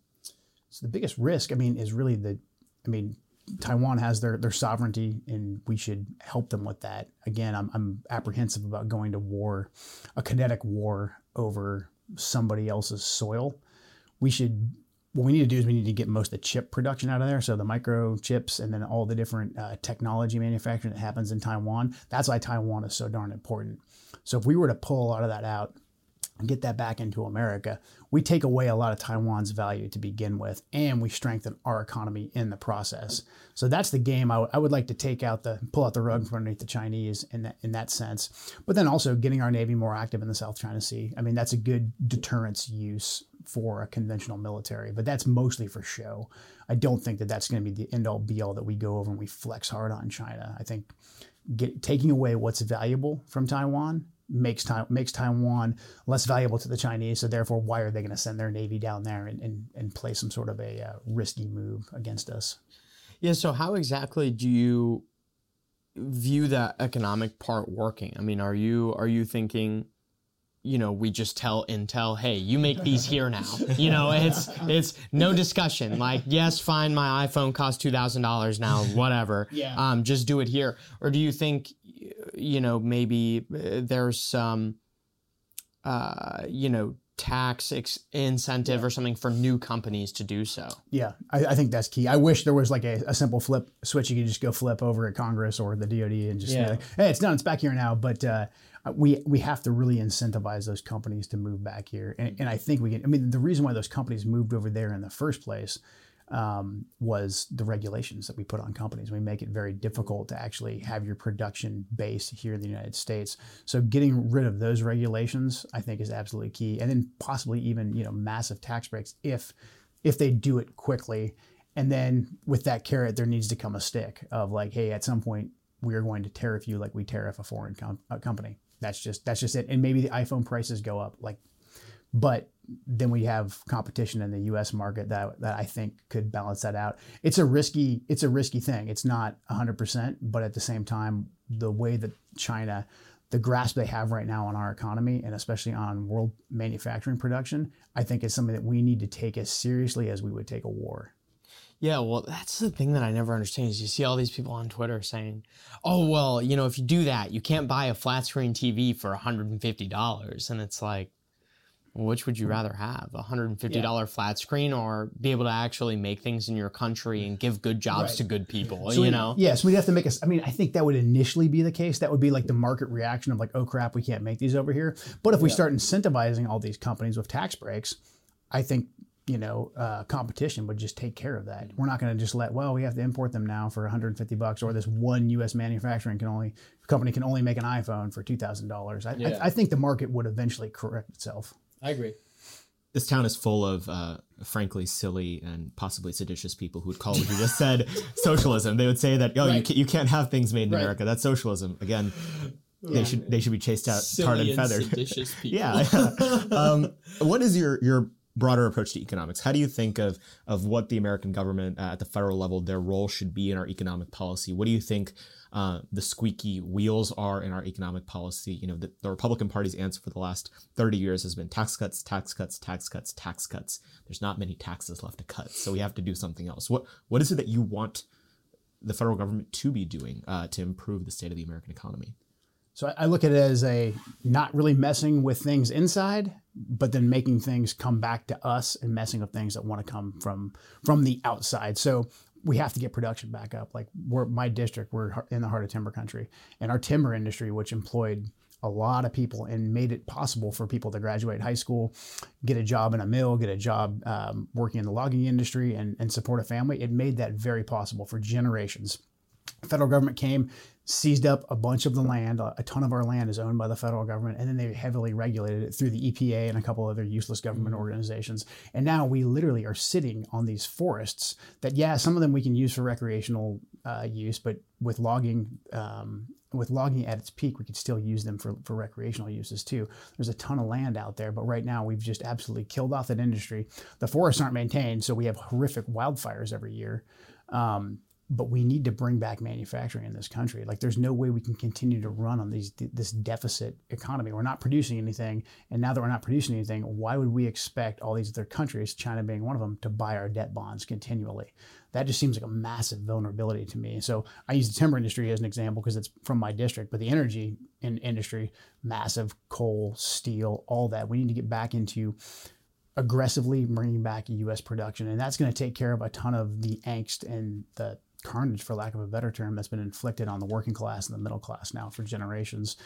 So the biggest risk, I mean, is really the, I mean, Taiwan has their, their sovereignty, and we should help them with that. Again, I'm I'm apprehensive about going to war, a kinetic war over somebody else's soil. We should... What we need to do is we need to get most of the chip production out of there. So the microchips and then all the different uh, technology manufacturing that happens in Taiwan. That's why Taiwan is so darn important. So if we were to pull a lot of that out and get that back into America, we take away a lot of Taiwan's value to begin with, and we strengthen our economy in the process. So that's the game. I, w- I would like to take out the, pull out the rug from underneath the Chinese in that, in that sense. But then also getting our Navy more active in the South China Sea. I mean, that's a good deterrence use for a conventional military, but that's mostly for show. I don't think that that's going to be the end-all be-all that we go over and we flex hard on China. I think get, taking away what's valuable from Taiwan makes ta- makes Taiwan less valuable to the Chinese, so therefore why are they going to send their Navy down there and, and, and play some sort of a uh, risky move against us? Yeah, so how exactly do you view that economic part working? I mean, are you are you thinking... You know, we just tell Intel, hey, you make these here now. You know, it's it's no discussion. Like, yes, fine, my iPhone costs two thousand dollars now, whatever. Yeah. Um, just do it here. Or do you think, you know, maybe there's some, uh, you know, tax ex- incentive yeah. or something for new companies to do so? Yeah, I, I think that's key. I wish there was like a, a simple flip switch. You could just go flip over at Congress or the D O D and just yeah. be like, hey, it's done. It's back here now. But uh, we we have to really incentivize those companies to move back here. And, and I think we can. I mean, the reason why those companies moved over there in the first place um, was the regulations that we put on companies. We make it very difficult to actually have your production base here in the United States. So getting rid of those regulations, I think, is absolutely key. And then possibly even, you know, massive tax breaks if if they do it quickly. And then with that carrot, there needs to come a stick of like, hey, at some point we are going to tariff you like we tariff a foreign com- a company. That's just that's just it. And maybe the iPhone prices go up, like, but then we have competition in the U S market that that I think could balance that out. It's a risky it's a risky thing. It's not one hundred percent, but at the same time, the way that China, the grasp they have right now on our economy and especially on world manufacturing production, I think is something that we need to take as seriously as we would take a war. Yeah, well, that's the thing that I never understand is you see all these people on Twitter saying, oh, well, you know, if you do that, you can't buy a flat screen T V for one hundred fifty dollars. And it's like, which would you rather have, a one hundred fifty dollars yeah. flat screen or be able to actually make things in your country and give good jobs right. to good people, so you we, know? Yes, yeah, so we'd have to make us, I mean, I think that would initially be the case. That would be like the market reaction of like, oh, crap, we can't make these over here. But if we yeah. start incentivizing all these companies with tax breaks, I think... You know, uh, competition would just take care of that. We're not going to just let, well, we have to import them now for one hundred fifty bucks, or this one U S manufacturing can only company can only make an iPhone for two thousand dollars. I, yeah. I, I think the market would eventually correct itself. I agree. This town is full of, uh, frankly, silly and possibly seditious people who would call what you just said socialism. They would say that, oh, right. you, can, you can't have things made in right. America. That's socialism. Again, yeah. they should they should be chased out, silly tarred and, and feathered. Seditious people. yeah. yeah. Um, what is your your broader approach to economics? How do you think of of what the American government uh, at the federal level, their role should be in our economic policy? What do you think uh, the squeaky wheels are in our economic policy? You know, the, the Republican Party's answer for the last thirty years has been tax cuts, tax cuts, tax cuts, tax cuts. There's not many taxes left to cut, so we have to do something else. What What is it that you want the federal government to be doing uh, to improve the state of the American economy? So I look at it as a not really messing with things inside, but then making things come back to us and messing with things that want to come from from the outside. So we have to get production back up. Like we're my district, we're in the heart of timber country, and our timber industry, which employed a lot of people and made it possible for people to graduate high school, get a job in a mill, get a job um, working in the logging industry and, and support a family. It made that very possible for generations. The federal government came, seized up a bunch of the land. A ton of our land is owned by the federal government, and then they heavily regulated it through the E P A and a couple other useless government organizations. And now we literally are sitting on these forests that, yeah, some of them we can use for recreational uh, use, but with logging, um, with logging at its peak, we could still use them for, for recreational uses too. There's a ton of land out there, but right now we've just absolutely killed off that industry. The forests aren't maintained, so we have horrific wildfires every year. Um, But we need to bring back manufacturing in this country. Like, there's no way we can continue to run on these this deficit economy. We're not producing anything, and now that we're not producing anything, why would we expect all these other countries, China being one of them, to buy our debt bonds continually? That just seems like a massive vulnerability to me. So I use the timber industry as an example because it's from my district, but the energy in industry, massive coal, steel, all that. We need to get back into aggressively bringing back U S production, and that's going to take care of a ton of the angst and the carnage, for lack of a better term, that's been inflicted on the working class and the middle class now for generations.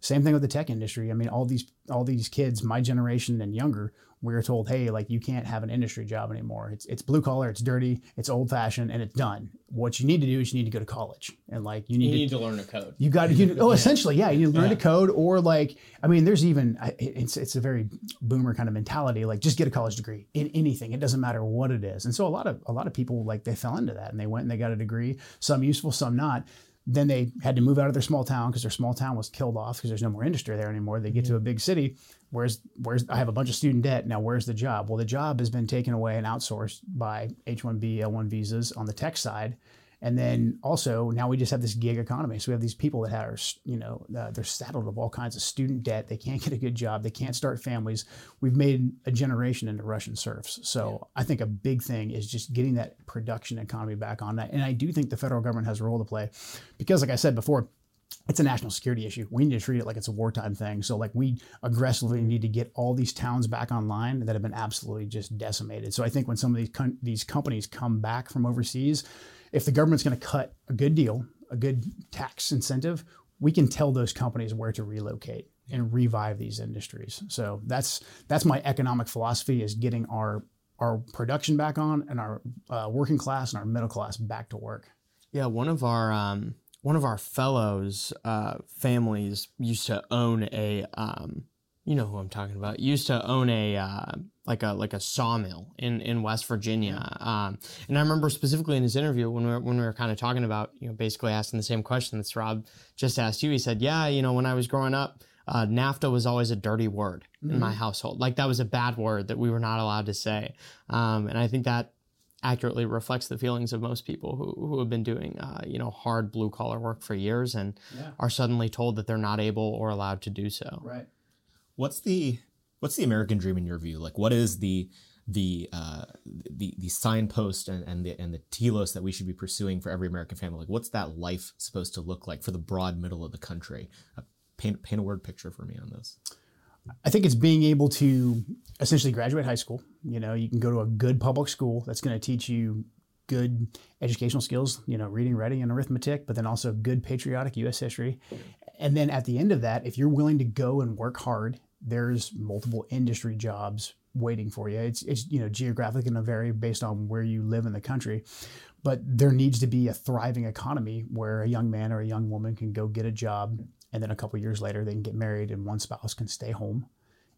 Same thing with the tech industry. I mean, all these all these kids, my generation and younger, we were told, hey, like, you can't have an industry job anymore. It's it's blue collar, it's dirty, it's old fashioned, and it's done. What you need to do is you need to go to college, and like you need, you to, need to learn to code. You got to, oh, yeah. essentially, yeah, you need to learn yeah. to code, or like, I mean, there's even it's it's a very boomer kind of mentality, like just get a college degree in anything. It doesn't matter what it is. And so a lot of a lot of people, like, they fell into that and they went and they got a degree, some useful, some not. Then they had to move out of their small town because their small town was killed off because there's no more industry there anymore. They get mm-hmm. to a big city. Where's, where's, I have a bunch of student debt. Now, where's the job? Well, the job has been taken away and outsourced by H one B, L one visas on the tech side. And then also now we just have this gig economy. So we have these people that are, you know, uh, they're saddled with all kinds of student debt. They can't get a good job. They can't start families. We've made a generation into Russian serfs. So yeah. I think a big thing is just getting that production economy back on that. And I do think the federal government has a role to play because, like I said before, it's a national security issue. We need to treat it like it's a wartime thing. So like we aggressively need to get all these towns back online that have been absolutely just decimated. So I think when some of these com- these companies come back from overseas, if the government's going to cut a good deal, a good tax incentive, we can tell those companies where to relocate and revive these industries. So that's that's my economic philosophy, is getting our our production back on and our uh, working class and our middle class back to work. Yeah, one of our um, one of our fellows' uh, families used to own a um, you know who I'm talking about used to own a. Uh, like a like a sawmill in, in West Virginia. Um, and I remember specifically in his interview when we were, when we were kind of talking about, you know, basically asking the same question that Saurabh just asked you. He said, yeah, you know, when I was growing up, uh, NAFTA was always a dirty word mm-hmm. in my household. Like, that was a bad word that we were not allowed to say. Um, and I think that accurately reflects the feelings of most people who, who have been doing, uh, you know, hard blue collar work for years and yeah. are suddenly told that they're not able or allowed to do so. Right. What's the... What's the American dream in your view? Like, what is the the uh, the the signpost and, and the and the telos that we should be pursuing for every American family? Like, what's that life supposed to look like for the broad middle of the country? Uh, paint paint a word picture for me on this. I think it's being able to essentially graduate high school. You know, you can go to a good public school that's going to teach you good educational skills, you know, reading, writing, and arithmetic, but then also good patriotic U S history. And then at the end of that, if you're willing to go and work hard, there's multiple industry jobs waiting for you. It's, it's you know, geographic and vary based on where you live in the country. But there needs to be a thriving economy where a young man or a young woman can go get a job, and then a couple of years later they can get married and one spouse can stay home.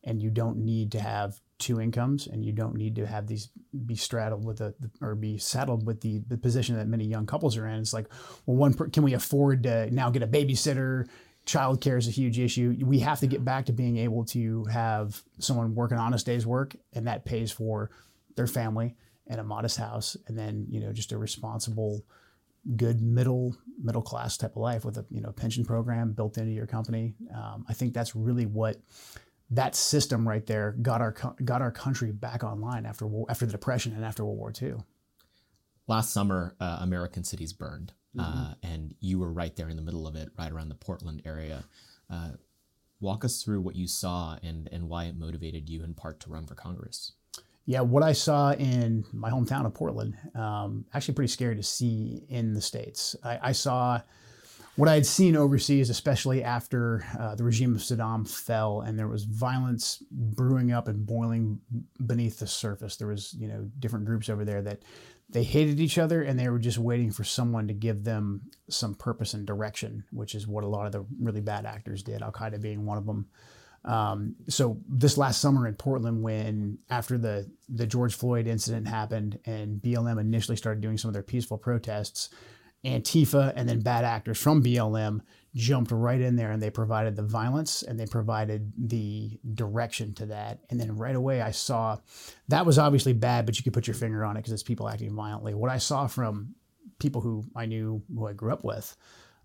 And you don't need to have two incomes, and you don't need to have these be straddled with a or be saddled with the, the position that many young couples are in. It's like, well, one per, can we afford to now get a babysitter? Childcare is a huge issue. We have to get back to being able to have someone work an honest day's work, and that pays for their family and a modest house, and then, you know, just a responsible, good middle middle class type of life with a, you know, pension program built into your company. Um, I think that's really what that system right there got our got our country back online after after the Depression and after World War Two. Last summer, uh, American cities burned. Uh, mm-hmm. And you were right there in the middle of it, right around the Portland area. Uh, walk us through what you saw and, and why it motivated you in part to run for Congress. Yeah, what I saw in my hometown of Portland, um, actually pretty scary to see in the States. I, I saw what I had seen overseas, especially after uh, the regime of Saddam fell, and there was violence brewing up and boiling beneath the surface. There was, you know, different groups over there that they hated each other, and they were just waiting for someone to give them some purpose and direction, which is what a lot of the really bad actors did, al-Qaeda being one of them. Um, so this last summer in Portland, when after the, the George Floyd incident happened and B L M initially started doing some of their peaceful protests, Antifa and then bad actors from B L M jumped right in there, and they provided the violence and they provided the direction to that. And then right away I saw that was obviously bad, but you could put your finger on it because it's people acting violently. What I saw from people who I knew, who I grew up with,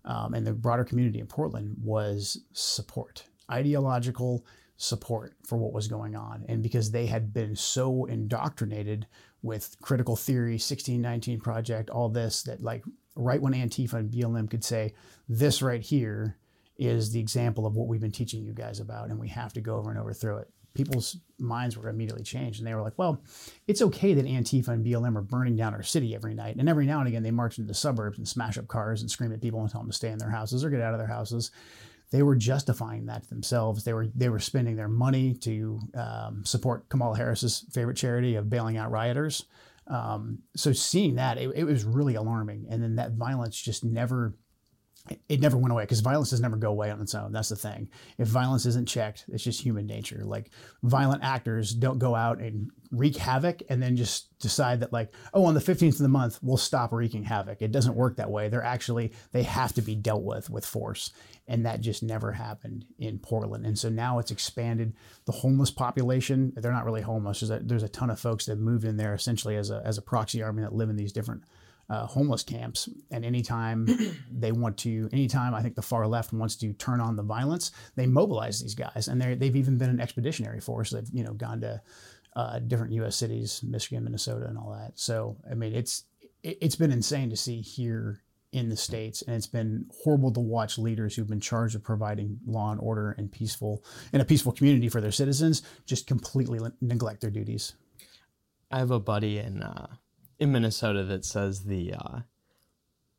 um, and the broader community in Portland, was support, ideological support for what was going on. And because they had been so indoctrinated with critical theory, sixteen nineteen Project, all this, that like right when Antifa and B L M could say, this right here is the example of what we've been teaching you guys about, and we have to go over and overthrow it, people's minds were immediately changed. And they were like, well, it's okay that Antifa and B L M are burning down our city every night. And every now and again, they march into the suburbs and smash up cars and scream at people and tell them to stay in their houses or get out of their houses. They were justifying that themselves. They were they were spending their money to um, support Kamala Harris's favorite charity of bailing out rioters. Um, so seeing that, it, it was really alarming. And then that violence just never, it never went away, because violence does never go away on its own. That's the thing. If violence isn't checked, it's just human nature. Like, violent actors don't go out and wreak havoc and then just decide that like, oh, on the fifteenth of the month, we'll stop wreaking havoc. It doesn't work that way. They're actually, they have to be dealt with with force. And that just never happened in Portland. And so now it's expanded. The homeless population, they're not really homeless. There's a, there's a ton of folks that moved in there essentially as a, as a proxy army that live in these different Uh, homeless camps. And anytime they want to, anytime I think the far left wants to turn on the violence, they mobilize these guys. And they've even been an expeditionary force. They've, you know, gone to uh, different U S cities, Michigan, Minnesota, and all that. So, I mean, it's, it, it's been insane to see here in the States. And it's been horrible to watch leaders who've been charged with providing law and order and peaceful in a peaceful community for their citizens just completely le- neglect their duties. I have a buddy in, uh, in Minnesota that says the uh,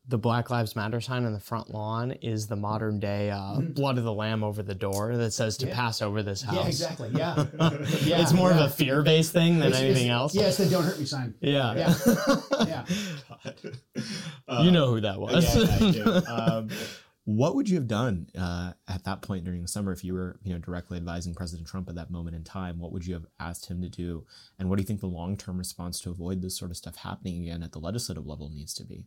the Black Lives Matter sign on the front lawn is the modern day uh, mm. blood of the lamb over the door that says to yeah. pass over this house. Yeah, exactly. Yeah, yeah. It's more yeah. of a fear based thing than it's, anything it's, else. Yeah, it's the don't hurt me sign. Yeah, yeah. yeah. yeah. Uh, you know who that was. Yeah, I do. Um, what would you have done uh, at that point during the summer if you were, you know, directly advising President Trump at that moment in time? What would you have asked him to do? And what do you think the long-term response to avoid this sort of stuff happening again at the legislative level needs to be?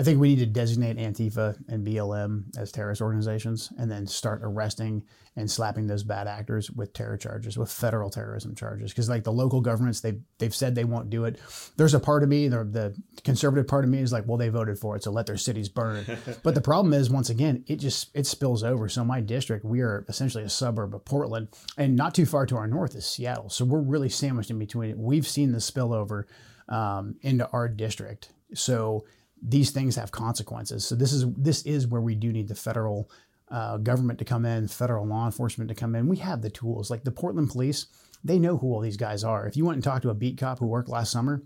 I think we need to designate Antifa and B L M as terrorist organizations, and then start arresting and slapping those bad actors with terror charges, with federal terrorism charges. Because like the local governments, they they've said they won't do it. There's a part of me, the, the conservative part of me, is like, well, they voted for it, so let their cities burn. But the problem is, once again, it just it spills over. So my district, we are essentially a suburb of Portland, and not too far to our north is Seattle. So we're really sandwiched in between it. We've seen the spillover um, into our district. So these things have consequences. So this is this is where we do need the federal uh, government to come in, federal law enforcement to come in. We have the tools. Like the Portland police, they know who all these guys are. If you went and talked to a beat cop who worked last summer,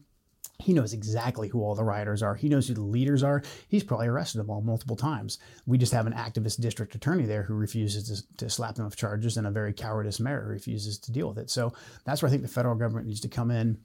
he knows exactly who all the rioters are. He knows who the leaders are. He's probably arrested them all multiple times. We just have an activist district attorney there who refuses to, to slap them with charges, and a very cowardice mayor refuses to deal with it. So that's where I think the federal government needs to come in.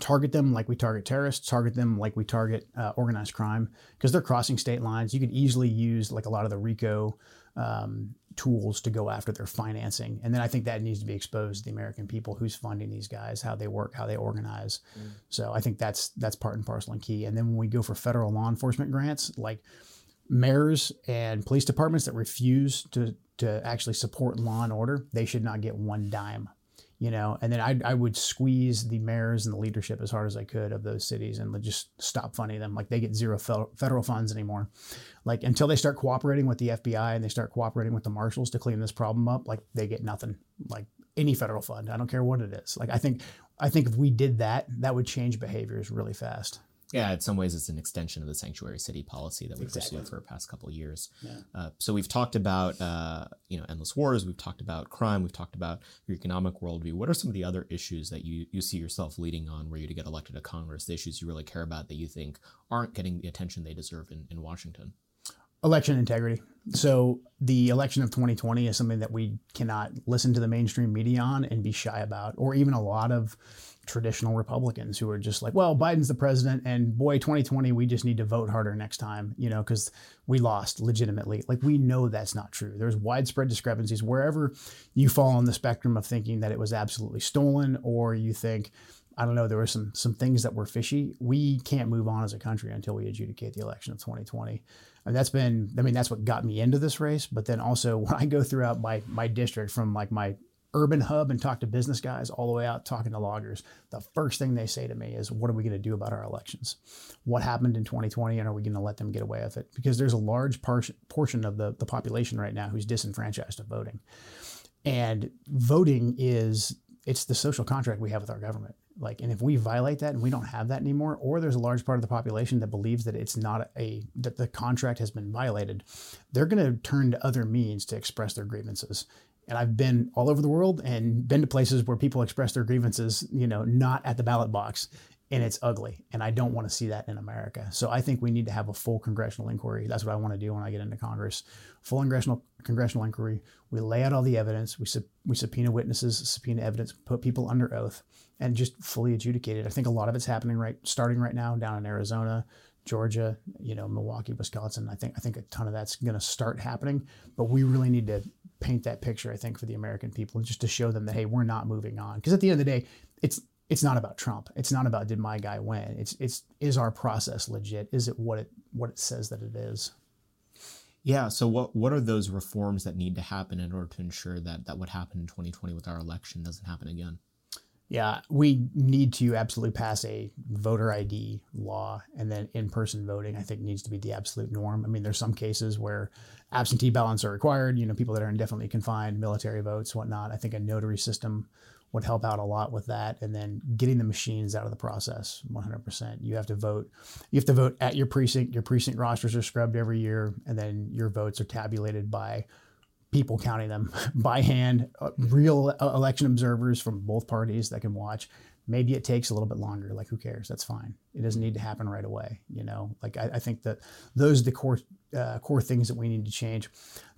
Target them like we target terrorists, target them like we target uh, organized crime, because they're crossing state lines. You could easily use like a lot of the RICO um, tools to go after their financing. And then I think that needs to be exposed to the American people, who's funding these guys, how they work, how they organize. Mm. So I think that's that's part and parcel and key. And then when we go for federal law enforcement grants, like mayors and police departments that refuse to, to actually support law and order, they should not get one dime. You know, and then I, I would squeeze the mayors and the leadership as hard as I could of those cities, and just stop funding them. Like, they get zero fe- federal funds anymore. Like, until they start cooperating with the F B I and they start cooperating with the marshals to clean this problem up, like they get nothing. Like any federal fund, I don't care what it is. Like I think, I think if we did that, that would change behaviors really fast. Yeah, in some ways, it's an extension of the sanctuary city policy that we've exactly. pursued for the past couple of years. Yeah. Uh, so we've talked about, uh, you know, endless wars. We've talked about crime. We've talked about your economic worldview. What are some of the other issues that you, you see yourself leading on were you to get elected to Congress, the issues you really care about that you think aren't getting the attention they deserve in, in Washington? election integrity. So the election of twenty twenty is something that we cannot listen to the mainstream media on and be shy about, or even a lot of traditional Republicans who are just like, well, Biden's the president, and boy, twenty twenty, we just need to vote harder next time, you know, because we lost legitimately. Like, we know that's not true. There's widespread discrepancies wherever you fall on the spectrum of thinking that it was absolutely stolen, or you think, I don't know, there were some some things that were fishy. We can't move on as a country until we adjudicate the election of twenty twenty. And that's been, I mean, that's what got me into this race. But then also when I go throughout my my district from like my urban hub and talk to business guys all the way out talking to loggers, the first thing they say to me is, what are we going to do about our elections? What happened in twenty twenty, and are we going to let them get away with it? Because there's a large par- portion of the, the population right now who's disenfranchised of voting. And voting is, it's the social contract we have with our government. Like, and if we violate that and we don't have that anymore, or there's a large part of the population that believes that it's not a, that the contract has been violated, they're going to turn to other means to express their grievances. And I've been all over the world and been to places where people express their grievances, you know, not at the ballot box, and it's ugly. And I don't want to see that in America. So I think we need to have a full congressional inquiry. That's what I want to do when I get into Congress. Full congressional congressional inquiry. We lay out all the evidence. We sub, we subpoena witnesses, subpoena evidence, put people under oath, and just fully adjudicate it. I think a lot of it's happening right, starting right now down in Arizona, Georgia, you know, Milwaukee, Wisconsin. I think I think a ton of that's going to start happening, but we really need to paint that picture, I think, for the American people, just to show them that, hey, we're not moving on. Because at the end of the day, it's it's not about Trump. It's not about did my guy win. It's it's is our process legit? Is it what it what it says that it is? Yeah. So what what are those reforms that need to happen in order to ensure that that what happened in twenty twenty with our election doesn't happen again? Yeah, we need to absolutely pass a voter I D law, and then in-person voting, I think, needs to be the absolute norm. I mean, there's some cases where absentee ballots are required, you know, people that are indefinitely confined, military votes, whatnot. I think a notary system would help out a lot with that. And then getting the machines out of the process, one hundred percent. You have to vote. You have to vote at your precinct. Your precinct rosters are scrubbed every year, and then your votes are tabulated by people counting them by hand, uh, real election observers from both parties that can watch. Maybe it takes a little bit longer. Like, who cares? That's fine. It doesn't need to happen right away. You know, like I, I think that those are the core uh, core things that we need to change.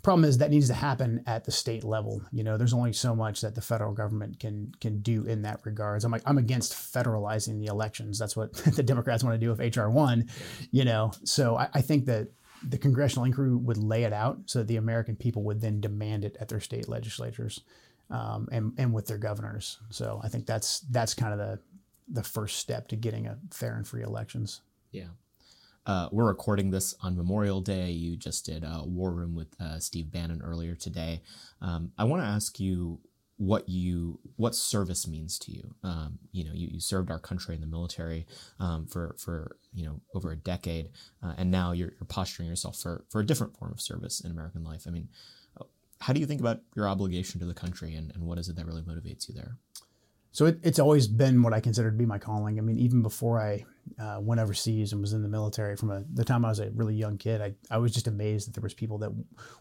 Problem is that needs to happen at the state level. You know, there's only so much that the federal government can can do in that regards. I'm like, I'm against federalizing the elections. That's what the Democrats want to do with H R one. You know, so I, I think that the congressional inquiry would lay it out so that the American people would then demand it at their state legislatures um, and, and with their governors. So I think that's that's kind of the the first step to getting a fair and free elections. Yeah. Uh, we're recording this on Memorial Day. You just did a War Room with uh, Steve Bannon earlier today. Um, I want to ask you what you what service means to you. Um, you know, you, you served our country in the military um, for, for you know, over a decade, uh, and now you're, you're posturing yourself for, for a different form of service in American life. I mean, how do you think about your obligation to the country, and, and what is it that really motivates you there? So it, it's always been what I consider to be my calling. I mean, even before I uh, went overseas and was in the military, from a, the time I was a really young kid, I, I was just amazed that there was people that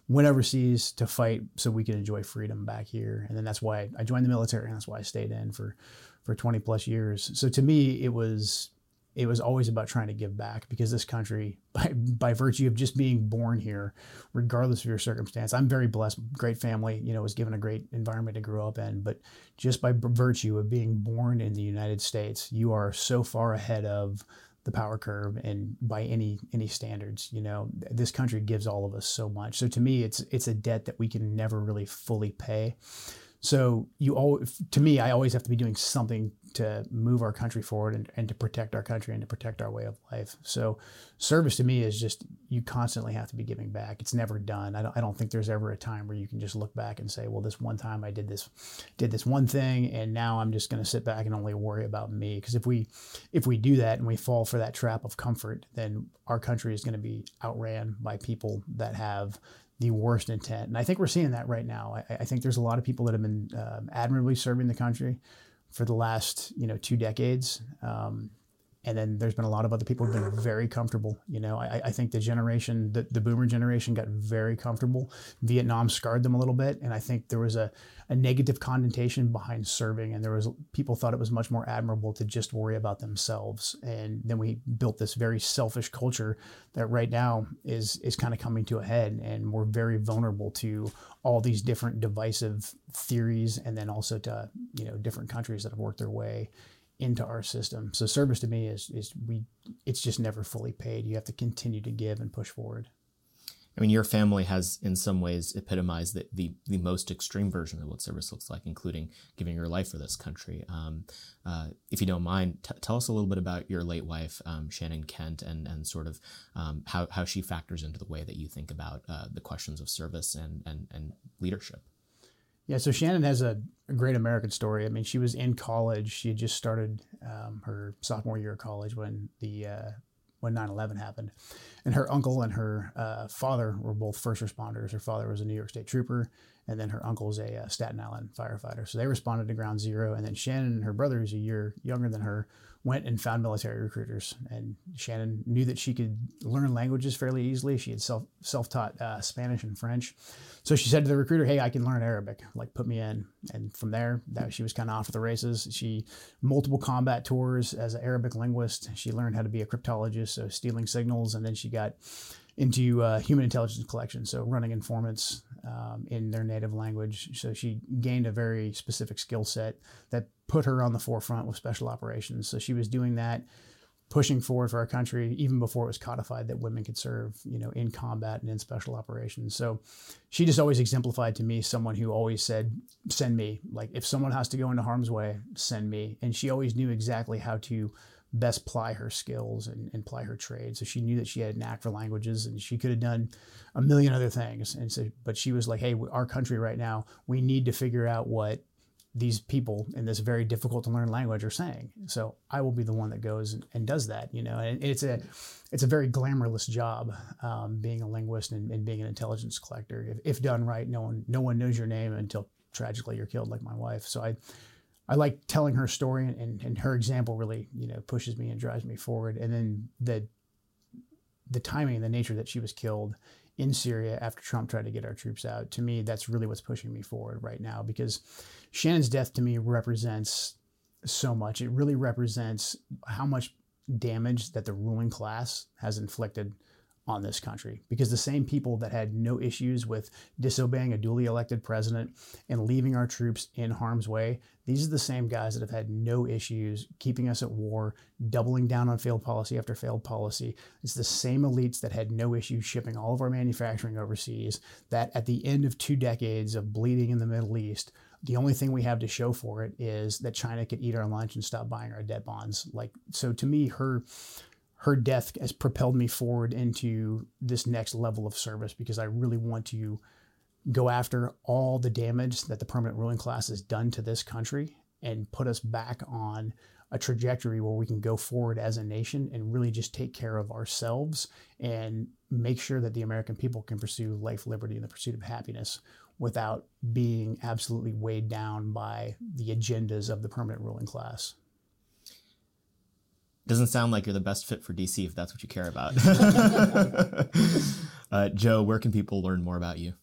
went overseas to fight so we could enjoy freedom back here. And then that's why I joined the military, and that's why I stayed in for, for twenty plus years. So to me, it was it was always about trying to give back, because this country, by, by virtue of just being born here, regardless of your circumstance, I'm very blessed, great family, you know, was given a great environment to grow up in, but just by virtue of being born in the United States, you are so far ahead of the power curve, and by any any standards, you know, this country gives all of us so much. So to me, it's it's a debt that we can never really fully pay. So you always, to me, I always have to be doing something to move our country forward, and, and to protect our country, and to protect our way of life. So service to me is just, you constantly have to be giving back. It's never done. I don't, I don't think there's ever a time where you can just look back and say, well, this one time I did this, did this one thing, and now I'm just going to sit back and only worry about me. Because if we, if we do that and we fall for that trap of comfort, then our country is going to be outran by people that have the worst intent. And I think we're seeing that right now. I, I think there's a lot of people that have been um, admirably serving the country for the last, you know, two decades. Um, And then there's been a lot of other people who've been very comfortable. You know, I, I think the generation, the, the boomer generation got very comfortable. Vietnam scarred them a little bit. And I think there was a, a negative connotation behind serving. And there was, people thought it was much more admirable to just worry about themselves. And then we built this very selfish culture that right now is, is kind of coming to a head. And we're very vulnerable to all these different divisive theories. And then also to, you know, different countries that have worked their way into our system. So service to me is is we it's just never fully paid. You have to continue to give and push forward. I mean, your family has in some ways epitomized the the, the most extreme version of what service looks like, including giving your life for this country. Um, uh, if you don't mind, t- tell us a little bit about your late wife, um, Shannon Kent, and and sort of um, how how she factors into the way that you think about uh, the questions of service and and and leadership. Yeah, so Shannon has a, a great American story. I mean, she was in college. She had just started um, her sophomore year of college when the uh, when nine eleven happened. And her uncle and her uh, father were both first responders. Her father was a New York State trooper, and then her uncle's a uh, Staten Island firefighter. So they responded to Ground Zero. And then Shannon and her brother, who's a year younger than her, went and found military recruiters. And Shannon knew that she could learn languages fairly easily. She had self, self-taught uh, Spanish and French. So she said to the recruiter, hey, I can learn Arabic, like put me in. And from there, that she was kind of off to the races. She, multiple combat tours as an Arabic linguist. She learned how to be a cryptologist, so stealing signals. And then she got into uh, human intelligence collection, so running informants um, in their native language. So she gained a very specific skill set that put her on the forefront with special operations. So she was doing that, pushing forward for our country, even before it was codified that women could serve, you know, in combat and in special operations. So she just always exemplified to me someone who always said, send me. Like, if someone has to go into harm's way, send me. And she always knew exactly how to best ply her skills and, and ply her trade. So she knew that she had a knack for languages, and she could have done a million other things. And so, but she was like, hey, our country right now, we need to figure out what these people in this very difficult to learn language are saying. So I will be the one that goes and, and does that, you know. And it's a it's a very glamorous job, um, being a linguist and, and being an intelligence collector. If, if done right, no one no one knows your name until tragically you're killed, like my wife. So I. I like telling her story, and, and her example really, you know, pushes me and drives me forward. And then the the timing and the nature that she was killed in Syria after Trump tried to get our troops out, to me, that's really what's pushing me forward right now, because Shannon's death to me represents so much. It really represents how much damage that the ruling class has inflicted on this country, because the same people that had no issues with disobeying a duly elected president and leaving our troops in harm's way, these are the same guys that have had no issues keeping us at war, doubling down on failed policy after failed policy. It's the same elites that had no issue shipping all of our manufacturing overseas, that at the end of two decades of bleeding in the Middle East, the only thing we have to show for it is that China could eat our lunch and stop buying our debt bonds. Like, so to me, her Her death has propelled me forward into this next level of service, because I really want to go after all the damage that the permanent ruling class has done to this country and put us back on a trajectory where we can go forward as a nation and really just take care of ourselves and make sure that the American people can pursue life, liberty, and the pursuit of happiness without being absolutely weighed down by the agendas of the permanent ruling class. Doesn't sound like you're the best fit for D C if that's what you care about. uh, Joe, where can people learn more about you?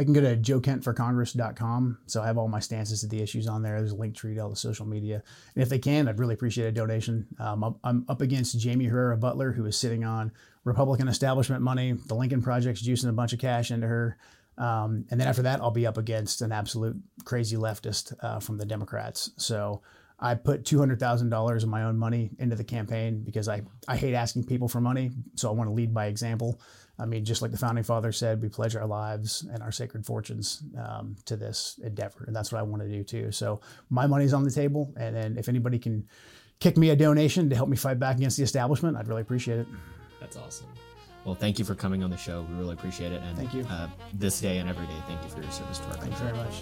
I can go to joe kent for congress dot com. So I have all my stances to the issues on there. There's a link tree to all the social media. And if they can, I'd really appreciate a donation. Um, I'm, I'm up against Jamie Herrera Butler, who is sitting on Republican establishment money. The Lincoln Project's juicing a bunch of cash into her. Um, and then after that, I'll be up against an absolute crazy leftist uh, from the Democrats. So I put two hundred thousand dollars of my own money into the campaign, because I, I hate asking people for money, so I want to lead by example. I mean, just like the Founding Fathers said, we pledge our lives and our sacred fortunes um, to this endeavor, and that's what I want to do too. So my money's on the table, and then if anybody can kick me a donation to help me fight back against the establishment, I'd really appreciate it. That's awesome. Well, thank you for coming on the show. We really appreciate it. And thank you. Uh, this day and every day, thank you for your service to our country. Thanks very much.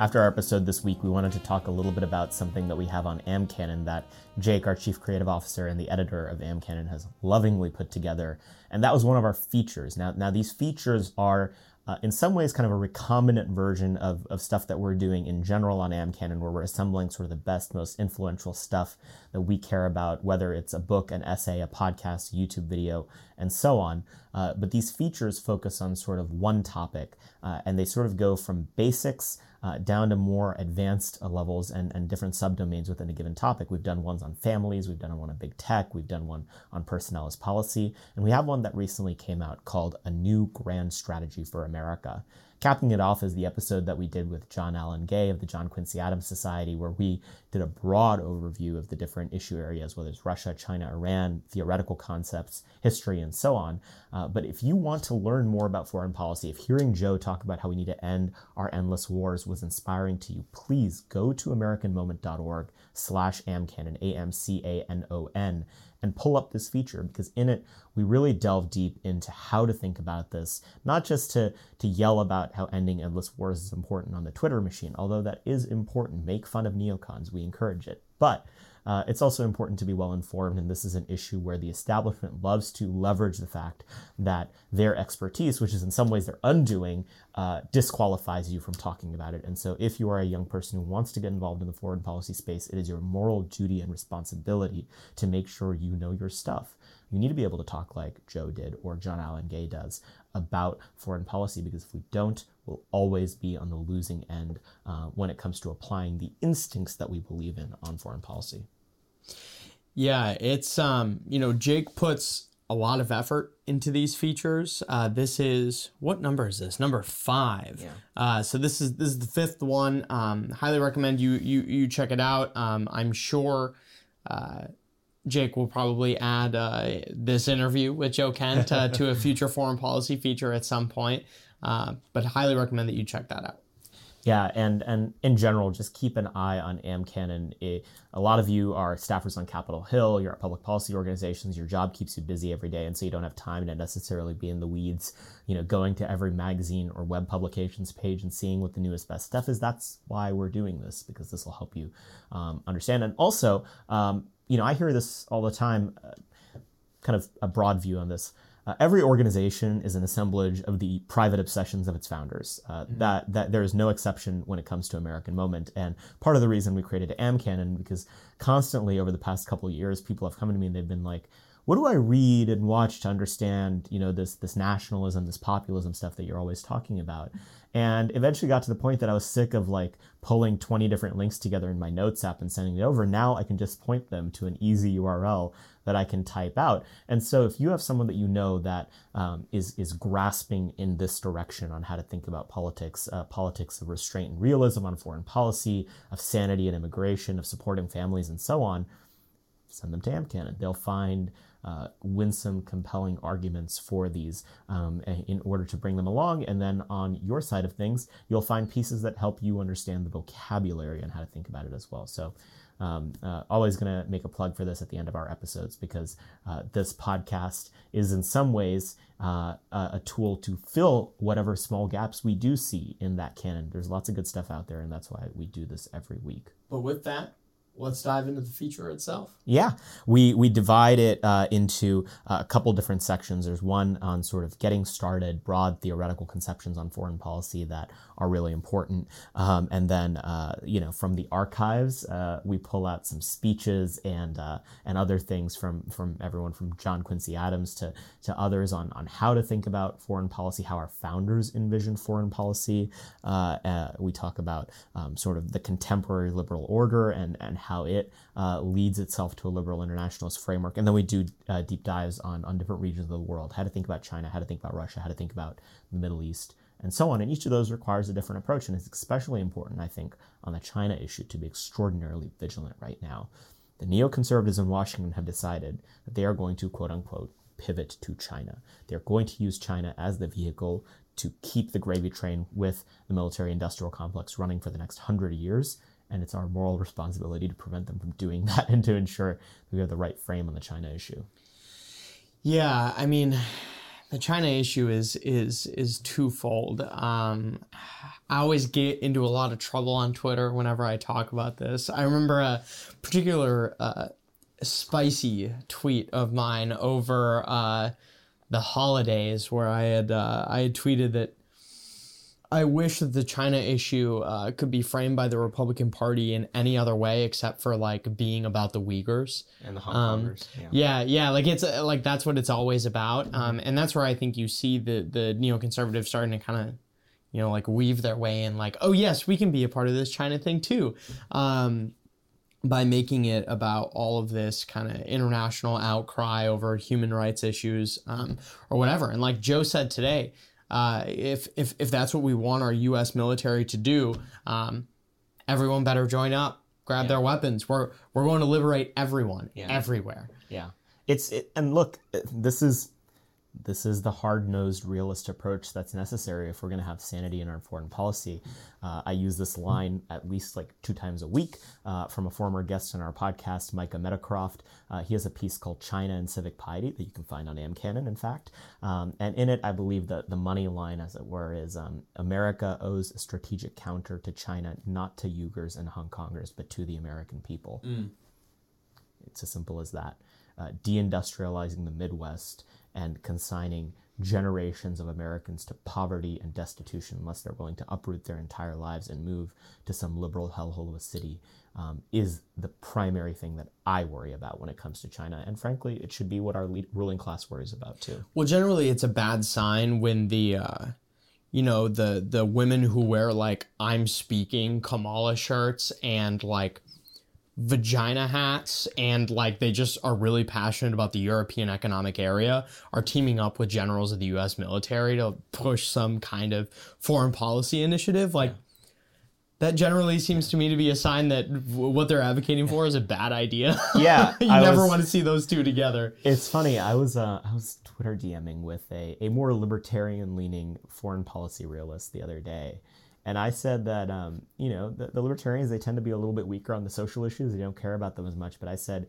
After our episode this week, we wanted to talk a little bit about something that we have on AmCanon that Jake, our chief creative officer and the editor of AmCanon, has lovingly put together. And that was one of our features. Now, now these features are uh, in some ways kind of a recombinant version of, of stuff that we're doing in general on AmCanon, where we're assembling sort of the best, most influential stuff that we care about, whether it's a book, an essay, a podcast, a YouTube video, and so on. Uh, but these features focus on sort of one topic, uh, and they sort of go from basics Uh, down to more advanced uh, levels and, and different subdomains within a given topic. We've done ones on families, we've done one on big tech, we've done one on personnel as policy, and we have one that recently came out called A New Grand Strategy for America. Capping it off is the episode that we did with John Allen Gay of the John Quincy Adams Society, where we did a broad overview of the different issue areas, whether it's Russia, China, Iran, theoretical concepts, history, and so on. Uh, but if you want to learn more about foreign policy, if hearing Joe talk about how we need to end our endless wars was inspiring to you, please go to americanmoment.org slash amcanon, A M C A N O N, and pull up this feature, because in it, we really delve deep into how to think about this, not just to, to yell about how ending endless wars is important on the Twitter machine, although that is important. Make fun of neocons. We encourage it. But Uh, it's also important to be well-informed, and this is an issue where the establishment loves to leverage the fact that their expertise, which is in some ways their undoing, uh, disqualifies you from talking about it. And so if you are a young person who wants to get involved in the foreign policy space, it is your moral duty and responsibility to make sure you know your stuff. You need to be able to talk like Joe did or John Allen Gay does about foreign policy, because if we don't, we'll always be on the losing end uh, when it comes to applying the instincts that we believe in on foreign policy. Yeah, it's, um, you know, Jake puts a lot of effort into these features. Uh, this is, what number is this? Number five. Yeah. Uh, so this is this is the fifth one. Um, highly recommend you you you check it out. Um, I'm sure... Uh, Jake will probably add uh, this interview with Joe Kent uh, to a future foreign policy feature at some point, uh, but highly recommend that you check that out. Yeah, and and in general, just keep an eye on AmCanon. It, a lot of you are staffers on Capitol Hill, you're at public policy organizations, your job keeps you busy every day, and so you don't have time to necessarily be in the weeds, you know, going to every magazine or web publications page and seeing what the newest best stuff is. That's why we're doing this, because this will help you um, understand. And also, um, you know, I hear this all the time, uh, kind of a broad view on this. Uh, every organization is an assemblage of the private obsessions of its founders. Uh, mm-hmm. That that there is no exception when it comes to American Moment. And part of the reason we created AmCanon, because constantly over the past couple of years, people have come to me and they've been like, what do I read and watch to understand, you know, this this nationalism, this populism stuff that you're always talking about? And eventually got to the point that I was sick of like pulling twenty different links together in my notes app and sending it over. Now I can just point them to an easy U R L that I can type out. And so if you have someone that you know that um, is is grasping in this direction on how to think about politics, uh, politics of restraint and realism on foreign policy, of sanity and immigration, of supporting families and so on, send them to AmCanon. They'll find uh, winsome, compelling arguments for these um, in order to bring them along. And then on your side of things, you'll find pieces that help you understand the vocabulary and how to think about it as well. So um, uh, always going to make a plug for this at the end of our episodes, because uh, this podcast is in some ways uh, a tool to fill whatever small gaps we do see in that canon. There's lots of good stuff out there, and that's why we do this every week. But with that, let's dive into the feature itself. Yeah, we we divide it uh, into a couple different sections. There's one on sort of getting started, broad theoretical conceptions on foreign policy that are really important. Um, and then, uh, you know, from the archives, uh, we pull out some speeches and uh, and other things from from everyone from John Quincy Adams to to others on, on how to think about foreign policy, how our founders envisioned foreign policy. Uh, uh, we talk about um, sort of the contemporary liberal order and and how how it uh, leads itself to a liberal internationalist framework. And then we do uh, deep dives on, on different regions of the world, how to think about China, how to think about Russia, how to think about the Middle East, and so on. And each of those requires a different approach. And it's especially important, I think, on the China issue to be extraordinarily vigilant right now. The neoconservatives in Washington have decided that they are going to, quote unquote, pivot to China. They're going to use China as the vehicle to keep the gravy train with the military industrial complex running for the next hundred years. And it's our moral responsibility to prevent them from doing that and to ensure that we have the right frame on the China issue. Yeah, I mean, the China issue is is is twofold. Um, I always get into a lot of trouble on Twitter whenever I talk about this. I remember a particular uh, spicy tweet of mine over uh, the holidays where I had uh, I had tweeted that I wish that the China issue uh, could be framed by the Republican Party in any other way except for like being about the Uyghurs and the Hong Kongers. Um, yeah. yeah, yeah, like it's like that's what it's always about, um, and that's where I think you see the the neoconservatives starting to kind of, you know, like weave their way in, like, oh yes, we can be a part of this China thing too, um, by making it about all of this kind of international outcry over human rights issues um, or whatever. And like Joe said today. Uh, if if if that's what we want our U S military to do, um, everyone better join up, grab yeah. their weapons. We're we're going to liberate everyone, yeah. everywhere. Yeah, it's it, and look, this is this is the hard-nosed, realist approach that's necessary if we're going to have sanity in our foreign policy. Uh, I use this line at least like two times a week uh, from a former guest on our podcast, Micah Meadowcroft. Uh, he has a piece called China and Civic Piety that you can find on AmCanon, in fact. Um, and in it, I believe that the money line, as it were, is um, America owes a strategic counter to China, not to Uyghurs and Hong Kongers, but to the American people. Mm. It's as simple as that. Uh, deindustrializing the Midwest and consigning generations of Americans to poverty and destitution unless they're willing to uproot their entire lives and move to some liberal hellhole of a city um, is the primary thing that I worry about when it comes to China. And frankly, it should be what our le- ruling class worries about too. Well, generally, it's a bad sign when the... Uh... you know, the the women who wear like I'm speaking Kamala shirts and like vagina hats and like they just are really passionate about the European Economic Area are teaming up with generals of the U S military to push some kind of foreign policy initiative. Like yeah. that generally seems to me to be a sign that w- what they're advocating for is a bad idea. Yeah. you I never was, want to see those two together. It's funny. I was uh, I was Twitter DMing with a, a more libertarian leaning foreign policy realist the other day. And I said that, um, you know, the, the libertarians, they tend to be a little bit weaker on the social issues. They don't care about them as much. But I said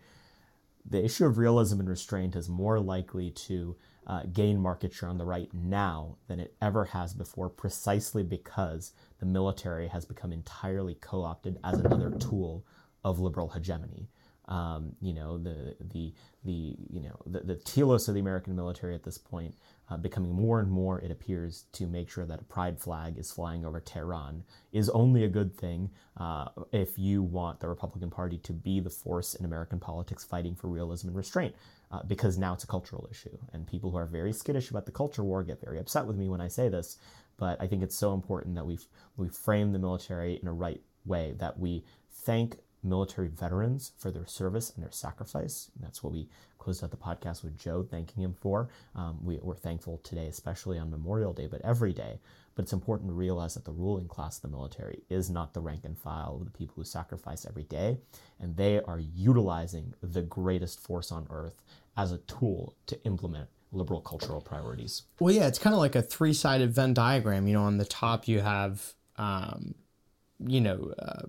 the issue of realism and restraint is more likely to uh, gain market share on the right now than it ever has before, precisely because the military has become entirely co-opted as another tool of liberal hegemony. Um, you know, the the the you know the, the telos of the American military at this point uh, becoming more and more, it appears, to make sure that a pride flag is flying over Tehran is only a good thing uh, if you want the Republican Party to be the force in American politics fighting for realism and restraint, uh, because now it's a cultural issue, and people who are very skittish about the culture war get very upset with me when I say this, but I think it's so important that we we frame the military in a right way, that we thank military veterans for their service and their sacrifice. And that's what we closed out the podcast with Joe thanking him for. Um, we, we're thankful today, especially on Memorial Day, but every day. But it's important to realize that the ruling class of the military is not the rank and file of the people who sacrifice every day. And they are utilizing the greatest force on earth as a tool to implement liberal cultural priorities. Well, yeah, it's kind of like a three-sided Venn diagram. You know, on the top you have, um, you know, uh,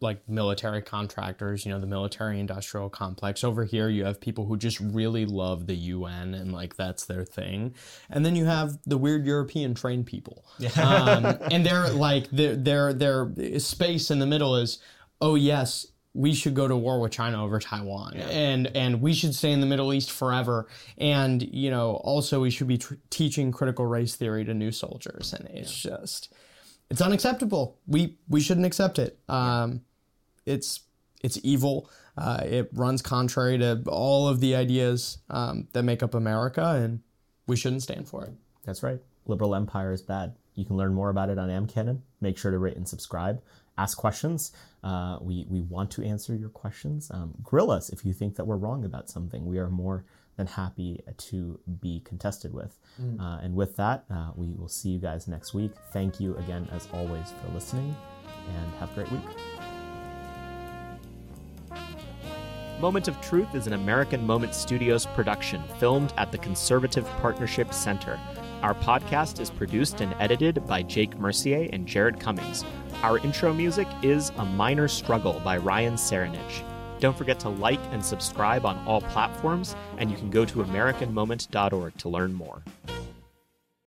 like military contractors, you know, the military industrial complex. Over here, you have people who just really love the U N and like that's their thing. And then you have the weird European trained people. Um, and they're like, their their their space in the middle is, oh, yes, we should go to war with China over Taiwan. Yeah. And and we should stay in the Middle East forever. And, you know, also we should be tr- teaching critical race theory to new soldiers. And it's yeah. just... it's unacceptable. We we shouldn't accept it. Um, it's it's evil. Uh, it runs contrary to all of the ideas um, that make up America, and we shouldn't stand for it. That's right. Liberal empire is bad. You can learn more about it on AmCanon. Make sure to rate and subscribe. Ask questions. Uh, we, we want to answer your questions. Um, grill us if you think that we're wrong about something. We are more than happy to be contested with. Mm. Uh, and with that, uh, we will see you guys next week. Thank you again, as always, for listening, and have a great week. Moment of Truth is an American Moment Studios production filmed at the Conservative Partnership Center. Our podcast is produced and edited by Jake Mercier and Jared Cummings. Our intro music is A Minor Struggle by Ryan Serenich. Don't forget to like and subscribe on all platforms, and you can go to American Moment dot org to learn more.